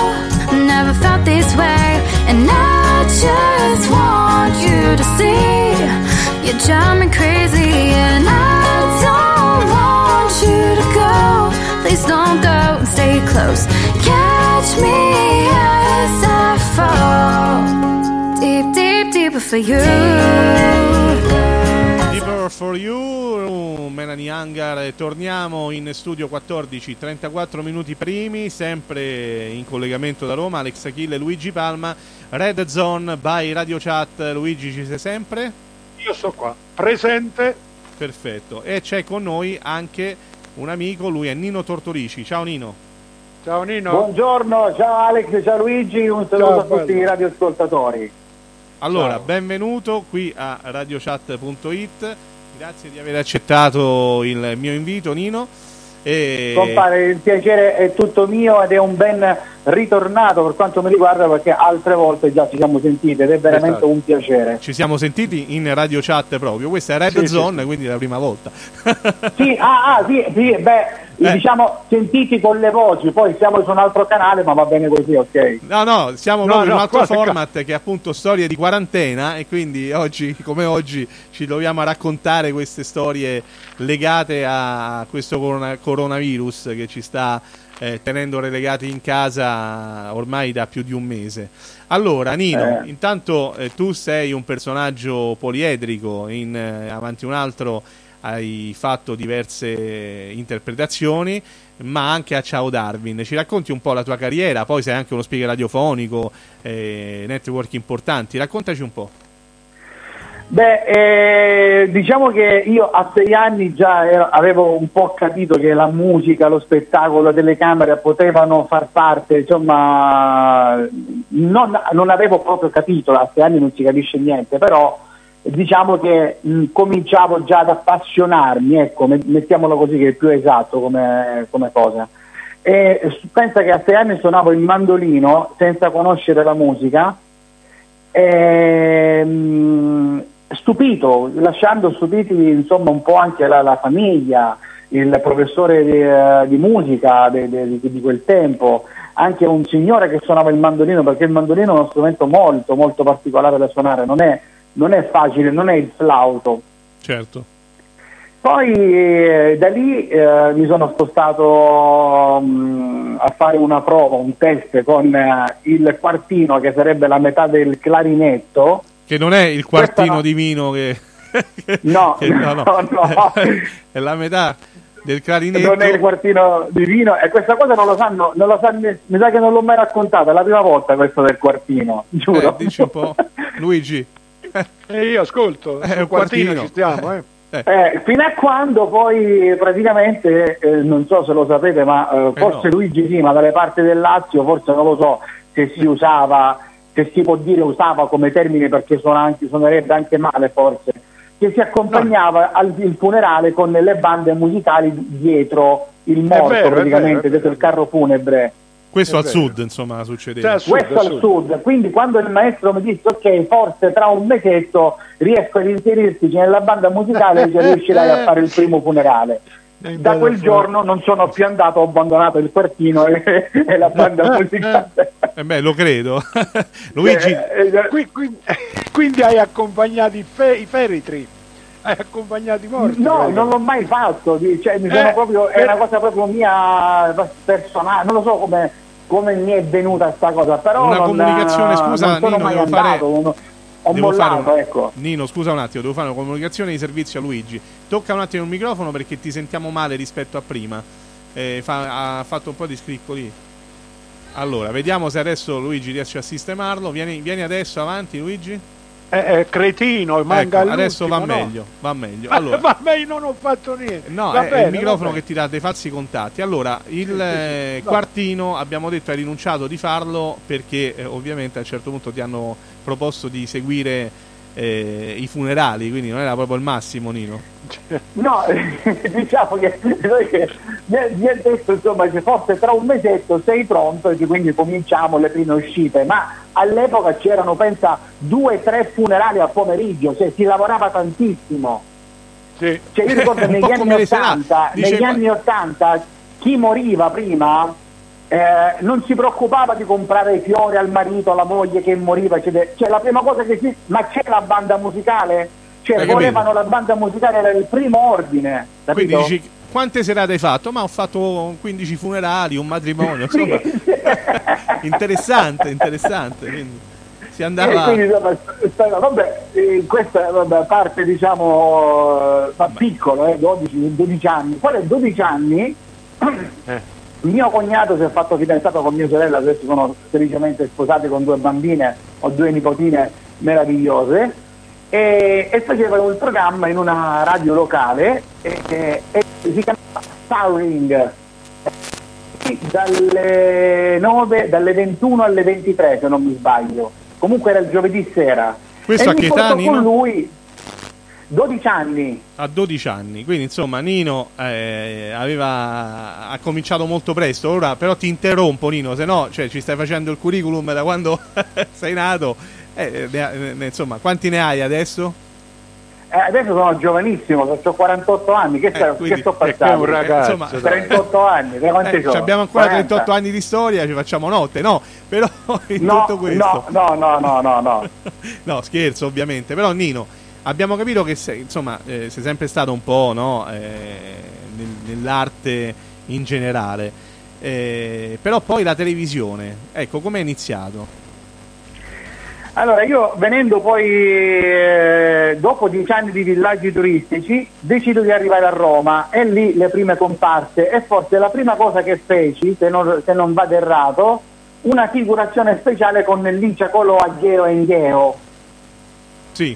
I never felt this way. And I just want you to see you drive me crazy. And I don't want you to go. Please don't go and stay close. Catch me as I fall. for you. Deeper for you, Melanie Hangar. Torniamo in studio quattordici e trentaquattro minuti primi, sempre in collegamento da Roma, Alex Achille e Luigi Palma. Red Zone by Radio Chat. Luigi, ci sei sempre? Io sono qua, presente. Perfetto, e c'è con noi anche un amico, lui è Nino Tortorici. Ciao Nino. Ciao Nino. Buongiorno, ciao Alex, ciao Luigi, un saluto ciao, a tutti i radioascoltatori. Allora, ciao. Benvenuto qui a radio chat punto it, grazie di aver accettato il mio invito Nino. E... compare, il piacere è tutto mio ed è un ben ritornato per quanto mi riguarda, perché altre volte già ci siamo sentiti ed è veramente esatto. un piacere. Ci siamo sentiti in Radio Chat proprio, questa è Red sì, Zone, sì. quindi è la prima volta. Sì, ah, ah sì, sì, beh... Eh. diciamo sentiti con le voci, poi siamo su un altro canale, ma va bene così, ok? No, no, siamo no, no, in un altro format che... che è appunto storie di quarantena, e quindi oggi, come oggi, ci troviamo a raccontare queste storie legate a questo corona- coronavirus che ci sta eh, tenendo relegati in casa ormai da più di un mese. Allora Nino, eh. intanto eh, tu sei un personaggio poliedrico, in eh, Avanti un altro hai fatto diverse interpretazioni, ma anche a Ciao Darwin. Ci racconti un po' la tua carriera, poi sei anche uno speaker radiofonico, eh, network importanti, raccontaci un po'. Beh, eh, diciamo che io a sei anni già ero, avevo un po' capito che la musica, lo spettacolo, la telecamera potevano far parte, insomma non, non avevo proprio capito, a sei anni non si capisce niente, però diciamo che mh, cominciavo già ad appassionarmi, ecco, mettiamolo così che è più esatto come, come cosa. E pensa che a sei anni suonavo il mandolino senza conoscere la musica, e, mh, stupito, lasciando stupiti insomma un po' anche la, la famiglia, il professore di, uh, di musica de, de, de, di quel tempo, anche un signore che suonava il mandolino, perché il mandolino è uno strumento molto molto particolare da suonare, non è non è facile, non è il flauto. Certo. Poi eh, da lì eh, mi sono spostato mh, a fare una prova, un test con eh, il quartino, che sarebbe la metà del clarinetto. Che non è il quartino no. di Mino che... no, che, no, no, no, no. È la metà del clarinetto. Non è il quartino di Mino, e questa cosa non lo sanno, non lo sanno, mi sa che non l'ho mai raccontata, è la prima volta questa del quartino, giuro. Eh, dici un po', Luigi. E io ascolto, eh, un quartino ci stiamo eh. Eh. Eh, fino a quando poi praticamente eh, non so se lo sapete, ma eh, forse eh no. Luigi sì, ma dalle parti del Lazio forse non lo so se si usava, se si può dire usava come termine, perché suona anche, suonerebbe anche male forse, che si accompagnava no. al il funerale con le bande musicali dietro il morto, vero, praticamente è vero, è vero, dietro il carro funebre. Questo al sud, insomma, succedeva. Cioè, questo al sud. sud. Quindi quando il maestro mi disse ok, forse tra un mesetto riesco ad inserirti nella banda musicale e riuscirai a fare il primo funerale. Da quel giorno non sono più andato, ho abbandonato il quartino e, e la banda musicale. Eh beh, lo credo. Luigi, eh, eh, qui, qui, quindi hai accompagnato i, fe, i feritri. Hai accompagnato i morti? No, credo. Non l'ho mai fatto, cioè, mi sono eh, proprio, è eh, una cosa proprio mia personale, non lo so come, come mi è venuta sta cosa, però una non, comunicazione, scusa, non sono Nino, mai andato, fare... non, ho devo mollato, fare un... ecco. Nino, scusa un attimo, devo fare una comunicazione di servizio a Luigi, tocca un attimo il microfono perché ti sentiamo male rispetto a prima, eh, fa, ha fatto un po' di scricoli. Allora, vediamo se adesso Luigi riesce a sistemarlo, vieni, vieni adesso avanti Luigi. Eh, eh, cretino, ecco, adesso va no? meglio, va meglio. Allora, ma, ma io non ho fatto niente. No, va è bene, il microfono che ti dà dei falsi contatti. Allora, il sì, sì, eh, sì. quartino, abbiamo detto, hai rinunciato di farlo perché eh, ovviamente a un certo punto ti hanno proposto di seguire eh, i funerali, quindi non era proprio il massimo, Nino. No, diciamo che, che mi ha detto insomma che forse tra un mesetto sei pronto e quindi cominciamo le prime uscite, ma all'epoca c'erano pensa due o tre funerali al pomeriggio, cioè si lavorava tantissimo. Sì. Cioè io ricordo negli anni ottanta, negli ma... anni ottanta chi moriva prima eh, non si preoccupava di comprare i fiori al marito, alla moglie che moriva, eccetera. Cioè la prima cosa che si... ma c'è la banda musicale? Cioè volevano la banda musicale, era il primo ordine, capito? Quindi dici, quante serate hai fatto? Ma ho fatto quindici funerali, un matrimonio, insomma. Interessante, interessante, quindi. si andava. E quindi, vabbè, questa vabbè, parte diciamo fa piccolo, eh, dodici, dodici anni. Qual è dodici anni? Eh. Mio cognato si è fatto fidanzato con mia sorella, adesso sono felicemente sposati con due bambine, ho due nipotine meravigliose, e, e faceva un programma in una radio locale e, e, e si chiamava Starring, dalle nove, dalle ventuno alle ventitré se non mi sbaglio, comunque era il giovedì sera. Questo e a che età, Nino? Con lui dodici anni. A dodici anni, quindi insomma Nino eh, aveva ha cominciato molto presto. Ora però ti interrompo, Nino, se no cioè, ci stai facendo il curriculum da quando sei nato. Eh, eh, eh, insomma, quanti ne hai adesso? Eh, adesso sono giovanissimo, ho quarantotto anni, che, eh, sta, quindi, che sto passando? È un ragazzo, eh, insomma, trentotto anni, eh, sono? Abbiamo ancora quaranta. trentotto anni di storia, ci facciamo notte, no? Però in no, tutto questo. No, no, no, no, no. No, scherzo ovviamente, però Nino, abbiamo capito che sei, insomma, eh, sei sempre stato un po', no, eh, nel, nell'arte in generale, eh, però poi la televisione, ecco, com'è iniziato? Allora, io venendo poi, eh, dopo dieci anni di villaggi turistici, decido di arrivare a Roma e lì le prime comparse, e forse la prima cosa che feci, se non, se non vado errato, una figurazione speciale con Licia Colo Aghiero e Ingheo. Sì.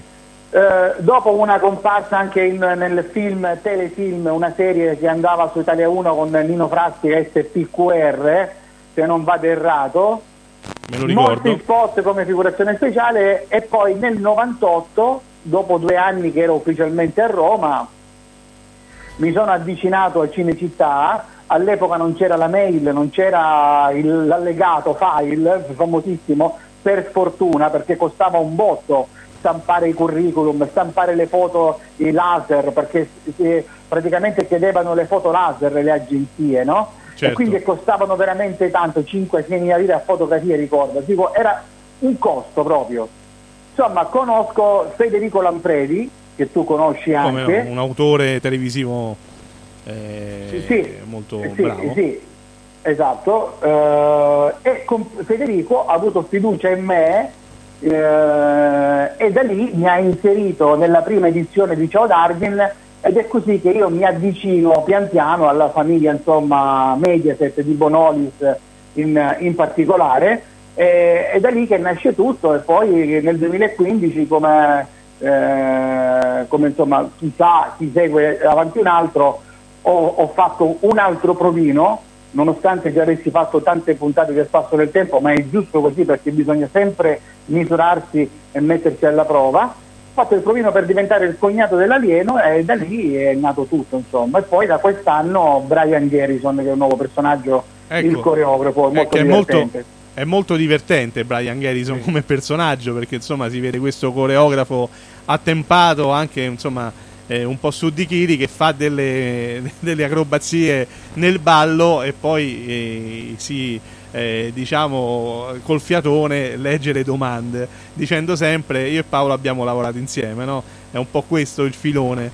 Uh, dopo una comparsa anche in, nel film Telefilm, una serie che andava su Italia uno con Nino Fraschi S P Q R, se non vado errato, me lo ricordo. Molti spot come figurazione speciale, e poi nel novantotto, dopo due anni che ero ufficialmente a Roma, mi sono avvicinato a Cinecittà. All'epoca non c'era la mail, non c'era il, l'allegato file famosissimo, per fortuna, perché costava un botto stampare i curriculum, stampare le foto i laser, perché eh, praticamente chiedevano le foto laser le agenzie, no? Certo. E quindi costavano veramente tanto, cinque sei mila lire a fotografia, ricordo, tipo, era un costo proprio. Insomma, conosco Federico Lampredi, che tu conosci anche. Come un autore televisivo eh, sì, sì, molto sì, bravo. Sì, esatto. Uh, e con Federico ha avuto fiducia in me. Eh, e da lì mi ha inserito nella prima edizione di Ciao Darwin, ed è così che io mi avvicino pian piano alla famiglia, insomma, Mediaset, di Bonolis in, in particolare, eh, è da lì che nasce tutto. E poi nel duemilaquindici, come, eh, come insomma chi sa, chi segue Avanti un altro, ho, ho fatto un altro provino, nonostante già avessi fatto tante puntate del passo del tempo, ma è giusto così, perché bisogna sempre misurarsi e mettersi alla prova. Ho fatto il provino per diventare il cognato dell'alieno, e da lì è nato tutto, insomma. E poi da quest'anno Brian Garrison, che è un nuovo personaggio, ecco, il coreografo, molto è divertente. È molto, è molto divertente Brian Garrison, sì, come personaggio, perché insomma si vede questo coreografo attempato, anche insomma Eh, un po' su di chili, che fa delle, delle acrobazie nel ballo, e poi eh, si eh, diciamo col fiatone legge le domande, dicendo sempre io e Paolo abbiamo lavorato insieme, no? È un po' questo il filone.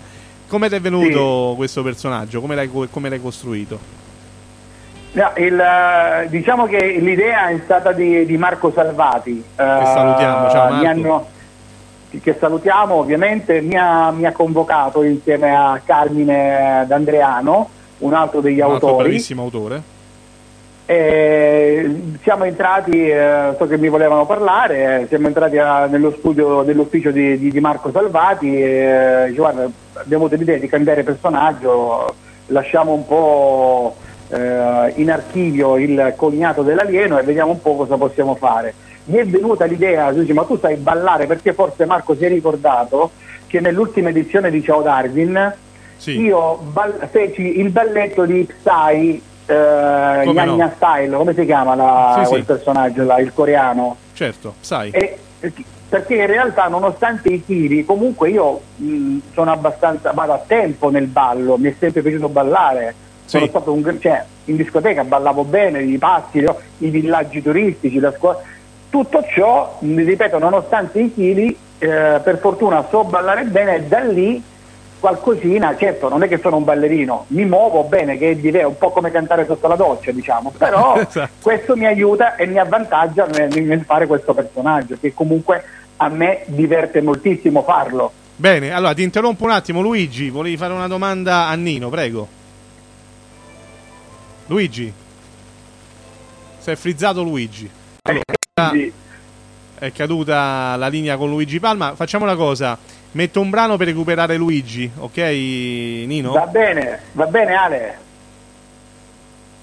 Come ti è venuto, sì, questo personaggio? Come l'hai, come l'hai costruito? No, il, diciamo che l'idea è stata di, di Marco Salvati, che salutiamo, ciao Marco. Mi hanno... che salutiamo ovviamente, mi ha, mi ha convocato insieme a Carmine D'Andreano, un altro degli un altro autori, bravissimo autore, e siamo entrati, eh, so che mi volevano parlare, eh, siamo entrati a, nello studio dell'ufficio di, di, di Marco Salvati, eh, guarda, abbiamo avuto l'idea di cambiare personaggio, lasciamo un po' eh, in archivio il cognato dell'alieno e vediamo un po' cosa possiamo fare. Mi è venuta l'idea, dice, ma tu sai ballare, perché forse Marco si è ricordato che nell'ultima edizione di Ciao Darwin, sì, io ball- feci il balletto di Psy, eh, Gnagna, no? Style, come si chiama la, sì, quel sì, personaggio là, il coreano? Certo, Psy. E, perché in realtà, nonostante i tiri, comunque io mh, sono abbastanza, vado a tempo nel ballo, mi è sempre piaciuto ballare. Sono stato un, cioè, in discoteca ballavo bene, i passi, no? I villaggi turistici, la scuola. Tutto ciò, ripeto, nonostante i chili, eh, per fortuna so ballare bene, e da lì qualcosina, certo non è che sono un ballerino, mi muovo bene, che è un po' come cantare sotto la doccia, diciamo, però esatto. Questo mi aiuta e mi avvantaggia nel, nel fare questo personaggio, che comunque a me diverte moltissimo farlo. Bene, allora ti interrompo un attimo, Luigi, volevi fare una domanda a Nino, prego. Luigi, si è frizzato Luigi. Allora, è caduta la linea con Luigi Palma. Facciamo una cosa, metto un brano per recuperare Luigi, ok Nino? Va bene, va bene Ale.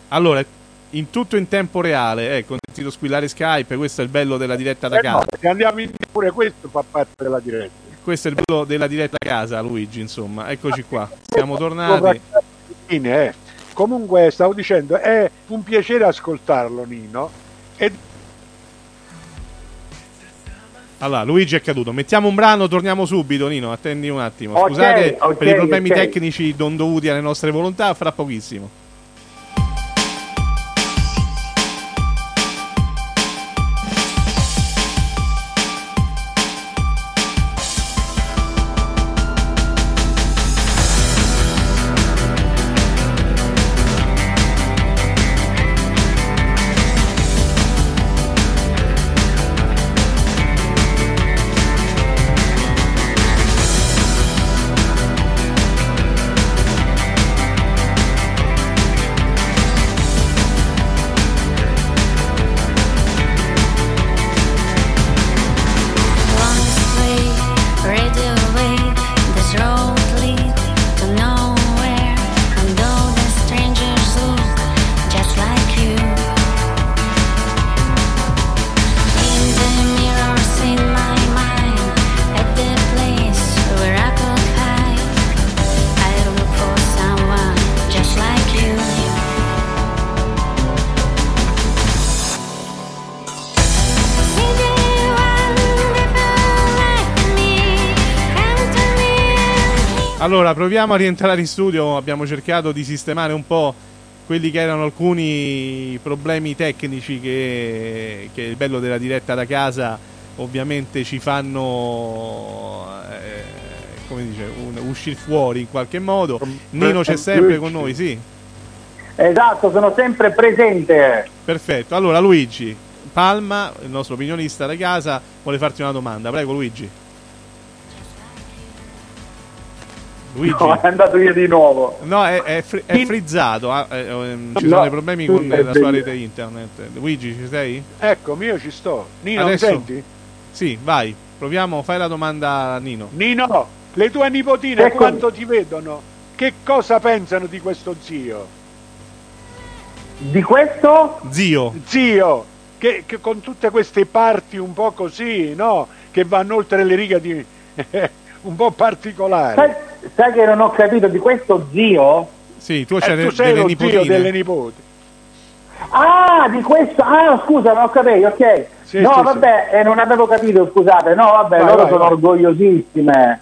Allora, in tutto in tempo reale, ecco, ho sentito squillare Skype, questo è il bello della diretta da casa. Eh no, andiamo in pure questo fa parte della diretta. Questo è il bello della diretta a casa, Luigi, insomma, eccoci qua, siamo tornati. Comunque, stavo dicendo, è un piacere ascoltarlo Nino. E... Allora, Luigi è caduto. Mettiamo un brano, torniamo subito, Nino, attendi un attimo. Okay, Scusate okay, per i problemi okay. tecnici non dovuti alle nostre volontà, fra pochissimo. Allora, proviamo a rientrare in studio, abbiamo cercato di sistemare un po' quelli che erano alcuni problemi tecnici che, che il bello della diretta da casa ovviamente ci fanno eh, come dice, un, uscire fuori in qualche modo. Nino c'è sempre con noi, sì? Esatto, sono sempre presente. Perfetto, allora Luigi Palma, il nostro opinionista da casa, vuole farti una domanda, prego Luigi. Luigi. No, è andato via di nuovo. No, è, è, fri- è frizzato. Ah, eh, ehm, ci no, sono dei problemi con la sua rete internet. Luigi, ci sei? Eccomi, io ci sto. Nino, adesso... senti? Sì, vai. Proviamo, fai la domanda a Nino. Nino, le tue nipotine ecco. Quando ti vedono, che cosa pensano di questo zio? Di questo? Zio. Zio, che, che con tutte queste parti un po' così, no? Che vanno oltre le righe di... un po' particolare. Sai... Sai che non ho capito di questo zio? Sì, tu c'hai eh, tu sei delle nipotine. Zio delle nipoti. Ah, di questo. Ah, scusa, non ho capito, ok. Sì, no, sì, vabbè, sì. Eh, non avevo capito, scusate. No, vabbè, vai, loro vai, sono vai. orgogliosissime.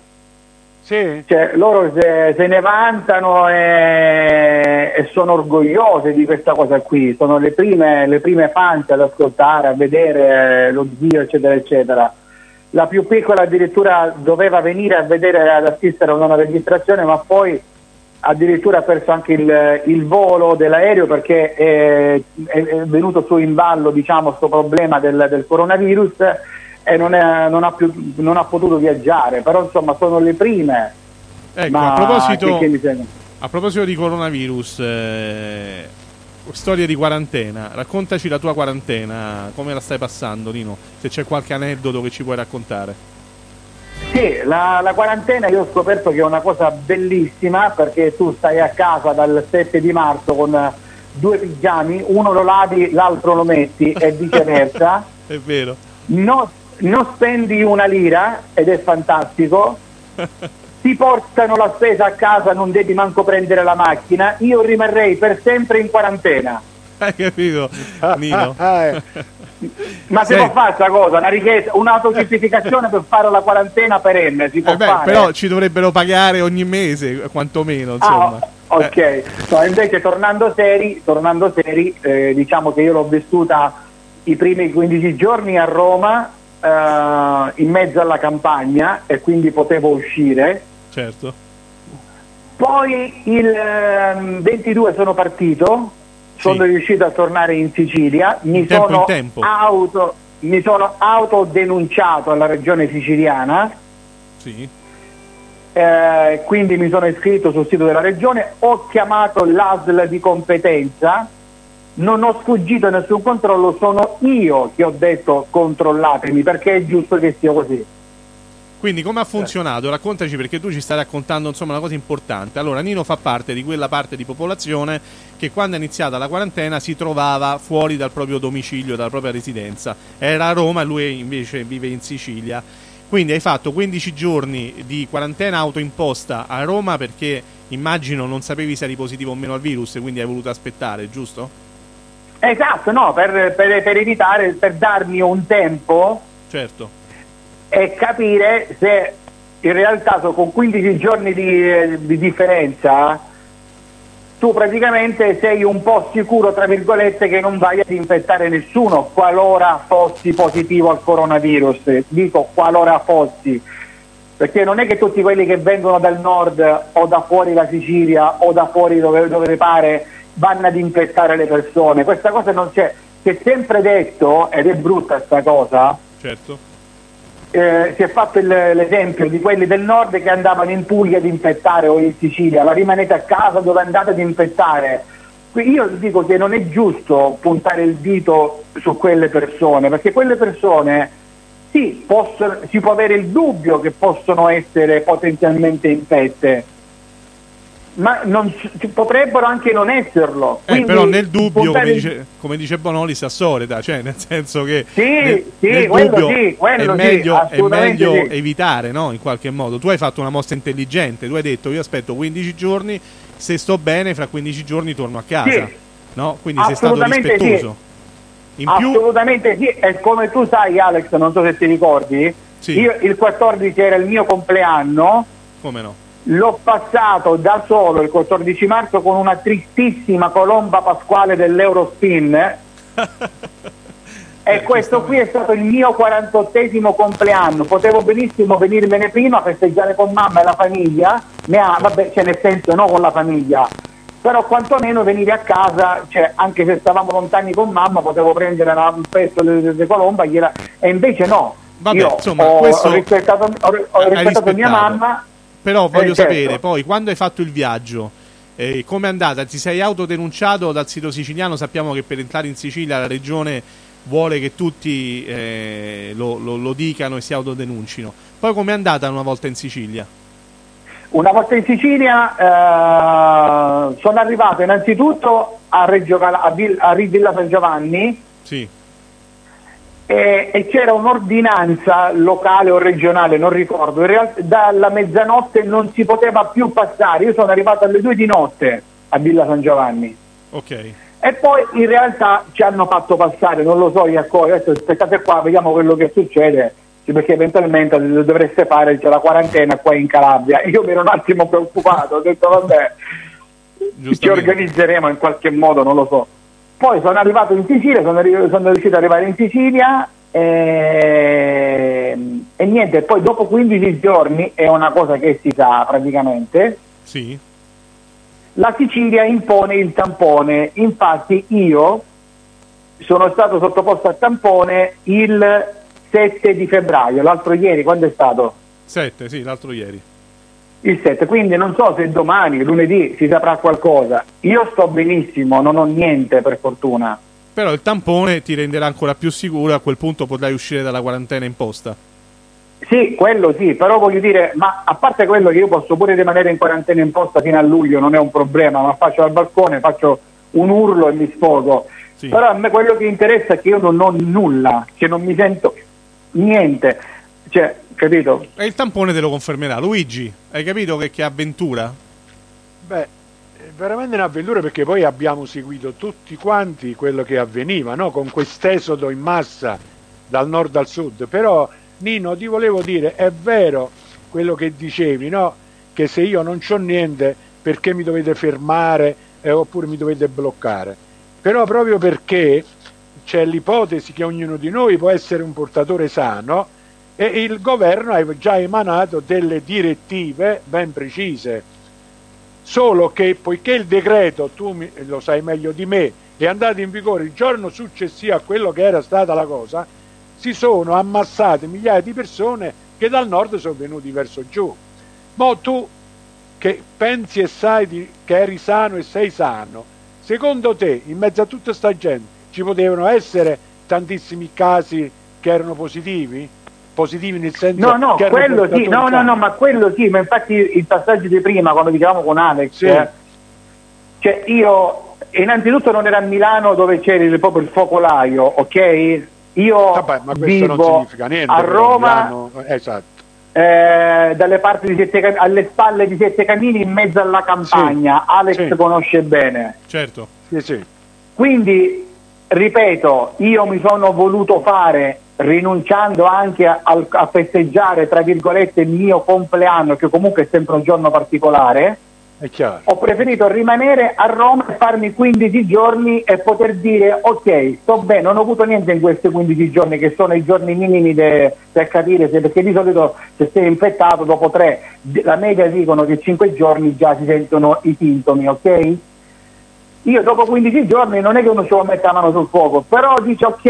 Sì. Cioè, loro se, se ne vantano e, e sono orgogliose di questa cosa qui. Sono le prime le prime fans ad ascoltare, a vedere lo zio, eccetera, eccetera. La più piccola addirittura doveva venire a vedere, ad assistere a una registrazione, ma poi addirittura ha perso anche il, il volo dell'aereo perché è, è, è venuto su in ballo, diciamo, sto problema del, del coronavirus e non, è, non, ha più, non ha potuto viaggiare. Però insomma sono le prime. Ecco, ma a proposito, che, che a proposito di coronavirus, eh, storia di quarantena, raccontaci la tua quarantena, come la stai passando Nino, se c'è qualche aneddoto che ci puoi raccontare. Sì, la, la quarantena io ho scoperto che è una cosa bellissima perché tu stai a casa dal sette di marzo con due pigiami, uno lo lavi, l'altro lo metti e viceversa. È vero. Non, non spendi una lira ed è fantastico. Ti portano la spesa a casa, non devi manco prendere la macchina, io rimarrei per sempre in quarantena. Hai capito, Nino? Ma si può fare questa cosa, una richiesta, un'autocertificazione per fare la quarantena perenne, si può eh beh, fare. Però ci dovrebbero pagare ogni mese, quantomeno, insomma. Ah, ok, eh. No, invece tornando seri, tornando seri eh, diciamo che io l'ho vissuta i primi quindici giorni a Roma, eh, in mezzo alla campagna, e quindi potevo uscire. Certo. Poi il ventidue sono partito, sono sì. riuscito a tornare in Sicilia, mi in sono tempo in tempo. auto mi sono autodenunciato alla regione siciliana. Sì. Eh, quindi mi sono iscritto sul sito della regione, ho chiamato l'A S L di competenza, non ho sfuggito a nessun controllo, sono io che ho detto controllatemi, perché è giusto che sia così. Quindi come ha funzionato? Raccontaci, perché tu ci stai raccontando insomma una cosa importante. Allora, Nino fa parte di quella parte di popolazione che quando è iniziata la quarantena si trovava fuori dal proprio domicilio, dalla propria residenza. Era a Roma, lui invece vive in Sicilia. Quindi hai fatto quindici giorni di quarantena autoimposta a Roma, perché immagino non sapevi se eri positivo o meno al virus, quindi hai voluto aspettare, giusto? Esatto, no, per, per, per evitare, per darmi un tempo. Certo. E capire se in realtà con quindici giorni di, di differenza tu praticamente sei un po' sicuro, tra virgolette, che non vai ad infettare nessuno qualora fossi positivo al coronavirus. Dico qualora fossi, perché non è che tutti quelli che vengono dal nord o da fuori la Sicilia o da fuori dove, dove pare vanno ad infettare le persone. Questa cosa non c'è. Si è sempre detto, ed è brutta sta cosa. Certo. Eh, si è fatto il, l'esempio di quelli del nord che andavano in Puglia ad infettare o in Sicilia, ma rimanete a casa dove andate ad infettare. Io dico che non è giusto puntare il dito su quelle persone, perché quelle persone sì, possono, si può avere il dubbio che possono essere potenzialmente infette, ma non, potrebbero anche non esserlo. Eh, Quindi, però nel dubbio, come dice, come dice Bonoli, si assolida, cioè nel senso che sì, nel, sì, nel quello sì, quello è meglio, sì, è meglio sì. evitare, no? In qualche modo. Tu hai fatto una mossa intelligente, tu hai detto io aspetto quindici giorni, se sto bene fra quindici giorni torno a casa, sì. no? Quindi sei stato rispettoso. Sì. In Assolutamente più... sì, e come tu sai Alex, non so se ti ricordi, sì. io il quattordici era il mio compleanno. Come no? L'ho passato da solo il quattordici marzo con una tristissima colomba pasquale dell'Eurospin e questo qui è stato il mio quarantottesimo compleanno. Potevo benissimo venirmene prima a festeggiare con mamma e la famiglia, ne ha, vabbè, cioè nel senso no con la famiglia, però quantomeno venire a casa, cioè anche se stavamo lontani con mamma potevo prendere un pezzo di colomba gliela... e invece no. Vabbè, io insomma, ho, questo... ho rispettato, ho, ho rispettato, rispettato mia mamma. Però voglio eh, certo. sapere, poi, quando hai fatto il viaggio, eh, come è andata? Ti sei autodenunciato dal sito siciliano? Sappiamo che per entrare in Sicilia la regione vuole che tutti eh, lo, lo, lo dicano e si autodenuncino. Poi com'è andata una volta in Sicilia? Una volta in Sicilia eh, sono arrivato innanzitutto a, Reggio Cal- a, Vil- a Villa San Giovanni. Sì. E, e c'era un'ordinanza locale o regionale, non ricordo, in realtà dalla mezzanotte non si poteva più passare. Io sono arrivato alle due di notte a Villa San Giovanni. Okay. E poi in realtà ci hanno fatto passare, non lo so, io adesso aspettate qua, vediamo quello che succede, perché eventualmente dovreste fare, c'è la quarantena qua in Calabria. Io mi ero un attimo preoccupato, ho detto vabbè, ci organizzeremo in qualche modo, non lo so. Poi sono arrivato in Sicilia, sono, arri- sono riuscito ad arrivare in Sicilia e... e niente, poi dopo quindici giorni, è una cosa che si sa praticamente, sì. la Sicilia impone il tampone, infatti io sono stato sottoposto al tampone il sette di febbraio, l'altro ieri, quando è stato? sette, sì, l'altro ieri. Il sette, quindi non so se domani, lunedì, si saprà qualcosa. Io sto benissimo, non ho niente per fortuna. Però il tampone ti renderà ancora più sicuro, a quel punto potrai uscire dalla quarantena imposta. Sì, quello sì, però voglio dire, ma a parte quello che io posso pure rimanere in quarantena imposta fino a luglio, non è un problema, ma faccio al balcone, faccio un urlo e mi sfogo. Sì. Però a me quello che interessa è che io non ho nulla, che non mi sento niente, cioè... capito? E il tampone te lo confermerà. Luigi, hai capito che, che avventura? Beh, è veramente un'avventura, perché poi abbiamo seguito tutti quanti quello che avveniva, no? Con quest'esodo in massa dal nord al sud. Però Nino, ti volevo dire, è vero quello che dicevi, no? Che se io non c'ho niente, perché mi dovete fermare eh, oppure mi dovete bloccare? Però proprio perché c'è l'ipotesi che ognuno di noi può essere un portatore sano, e il governo ha già emanato delle direttive ben precise solo che poiché il decreto, tu mi, lo sai meglio di me, è andato in vigore il giorno successivo a quello che era stata la cosa, si sono ammassate migliaia di persone che dal nord sono venuti verso giù. Ma tu che pensi e sai di, che eri sano e sei sano, secondo te in mezzo a tutta sta gente ci potevano essere tantissimi casi che erano positivi? Positivi nel senso no no che quello sì no no no ma quello sì ma infatti il passaggio di prima, quando dicevamo con Alex, sì. eh, cioè io innanzitutto non ero a Milano dove c'era proprio il focolaio, ok? Io Vabbè, ma vivo non significa niente, a Roma Milano, esatto eh, dalle parti di Sette, alle spalle di Sette Camini, in mezzo alla campagna, sì. Alex sì. conosce bene, certo sì, sì. Quindi ripeto, io mi sono voluto fare, rinunciando anche a, a festeggiare tra virgolette il mio compleanno, che comunque è sempre un giorno particolare, è chiaro. Ho preferito rimanere a Roma e farmi quindici giorni e poter dire ok, sto bene, non ho avuto niente in questi quindici giorni, che sono i giorni minimi de, per capire se, perché di solito se sei infettato dopo tre, la media dicono che cinque giorni già si sentono i sintomi, ok? Io dopo quindici giorni non è che uno ci può mettere la mano sul fuoco, però dice ok,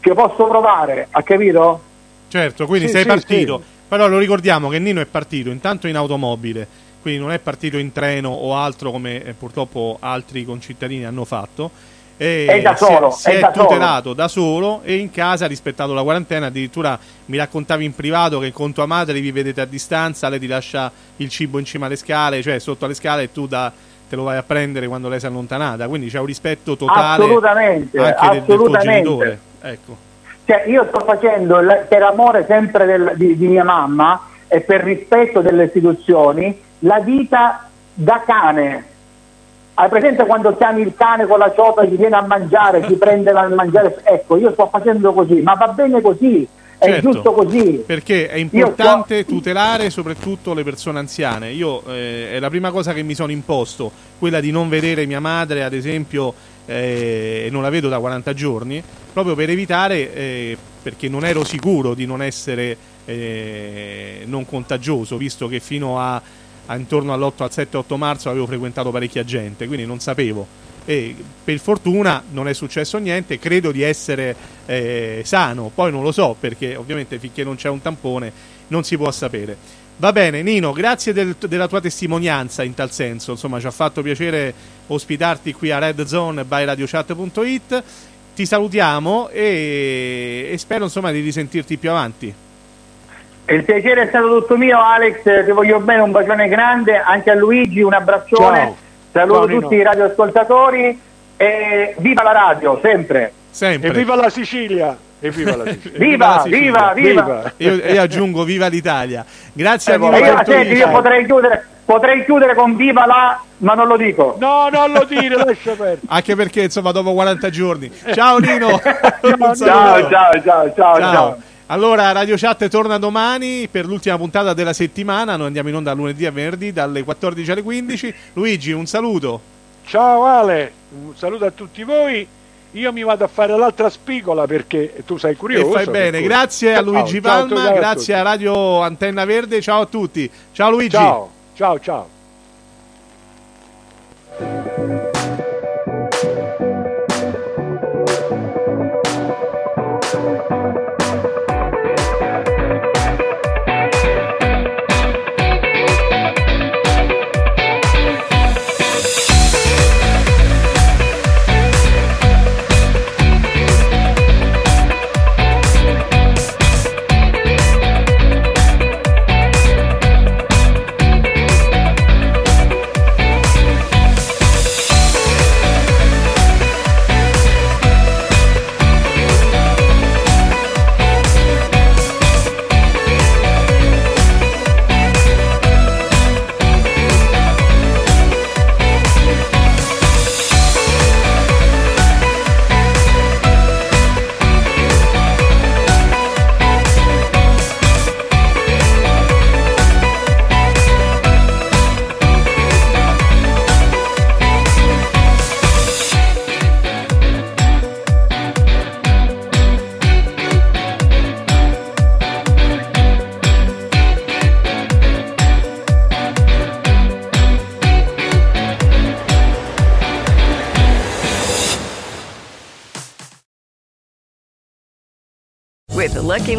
che posso provare, ha capito? Certo, quindi sì, sei sì, partito, sì. Però lo ricordiamo che Nino è partito intanto in automobile, quindi non è partito in treno o altro come eh, purtroppo altri concittadini hanno fatto, e è da solo, si è, si è, è da tutelato solo. da solo e in casa ha rispettato la quarantena, addirittura mi raccontavi in privato che con tua madre vi vedete a distanza, lei ti lascia il cibo in cima alle scale, cioè sotto alle scale, e tu da... te lo vai a prendere quando lei si è allontanata, quindi c'è un rispetto totale assolutamente, anche assolutamente. Del, del tuo genitore, ecco. Cioè, io sto facendo la, per amore sempre del, di, di mia mamma e per rispetto delle istituzioni, la vita da cane. Hai presente quando chiami il cane con la ciotola, gli viene a mangiare, si prende a mangiare, ecco, io sto facendo così, ma va bene così, è certo, giusto così, perché è importante sto... tutelare soprattutto le persone anziane. Io eh, è la prima cosa che mi sono imposto, quella di non vedere mia madre ad esempio, e eh, non la vedo da quaranta giorni, proprio per evitare eh, perché non ero sicuro di non essere eh, non contagioso, visto che fino a, a intorno all'otto al sette otto marzo avevo frequentato parecchia gente, quindi non sapevo, e per fortuna non è successo niente, credo di essere eh, sano, poi non lo so, perché ovviamente finché non c'è un tampone non si può sapere. Va bene Nino, grazie del, della tua testimonianza in tal senso, insomma ci ha fatto piacere ospitarti qui a Red Zone by radio chat punto it, ti salutiamo e, e spero insomma di risentirti più avanti. Il piacere è stato tutto mio Alex, ti voglio bene, un bacione grande anche a Luigi, un abbraccione. Ciao. Saluto Buonino. Tutti i radioascoltatori e viva la radio, sempre. sempre. E viva la Sicilia! E viva la Sicilia! Viva, viva, viva! viva. viva. Io, io aggiungo viva l'Italia. Grazie eh, a voi. Io, senti, io potrei chiudere, potrei chiudere con viva la, ma non lo dico. No, non lo dire, lascia perdere. Anche perché insomma dopo quaranta giorni. Ciao Nino. ciao, ciao, ciao, ciao, ciao, ciao. Allora, Radio Chat torna domani per l'ultima puntata della settimana. Noi andiamo in onda lunedì a venerdì dalle quattordici alle quindici. Luigi, un saluto. Ciao Ale, un saluto a tutti voi. Io mi vado a fare l'altra spigola perché tu sei curioso. E fai bene, perché... grazie a Luigi ciao, Palma, ciao, grazie a, a Radio Antenna Verde. Ciao a tutti. Ciao Luigi. Ciao, ciao, ciao. With the Lucky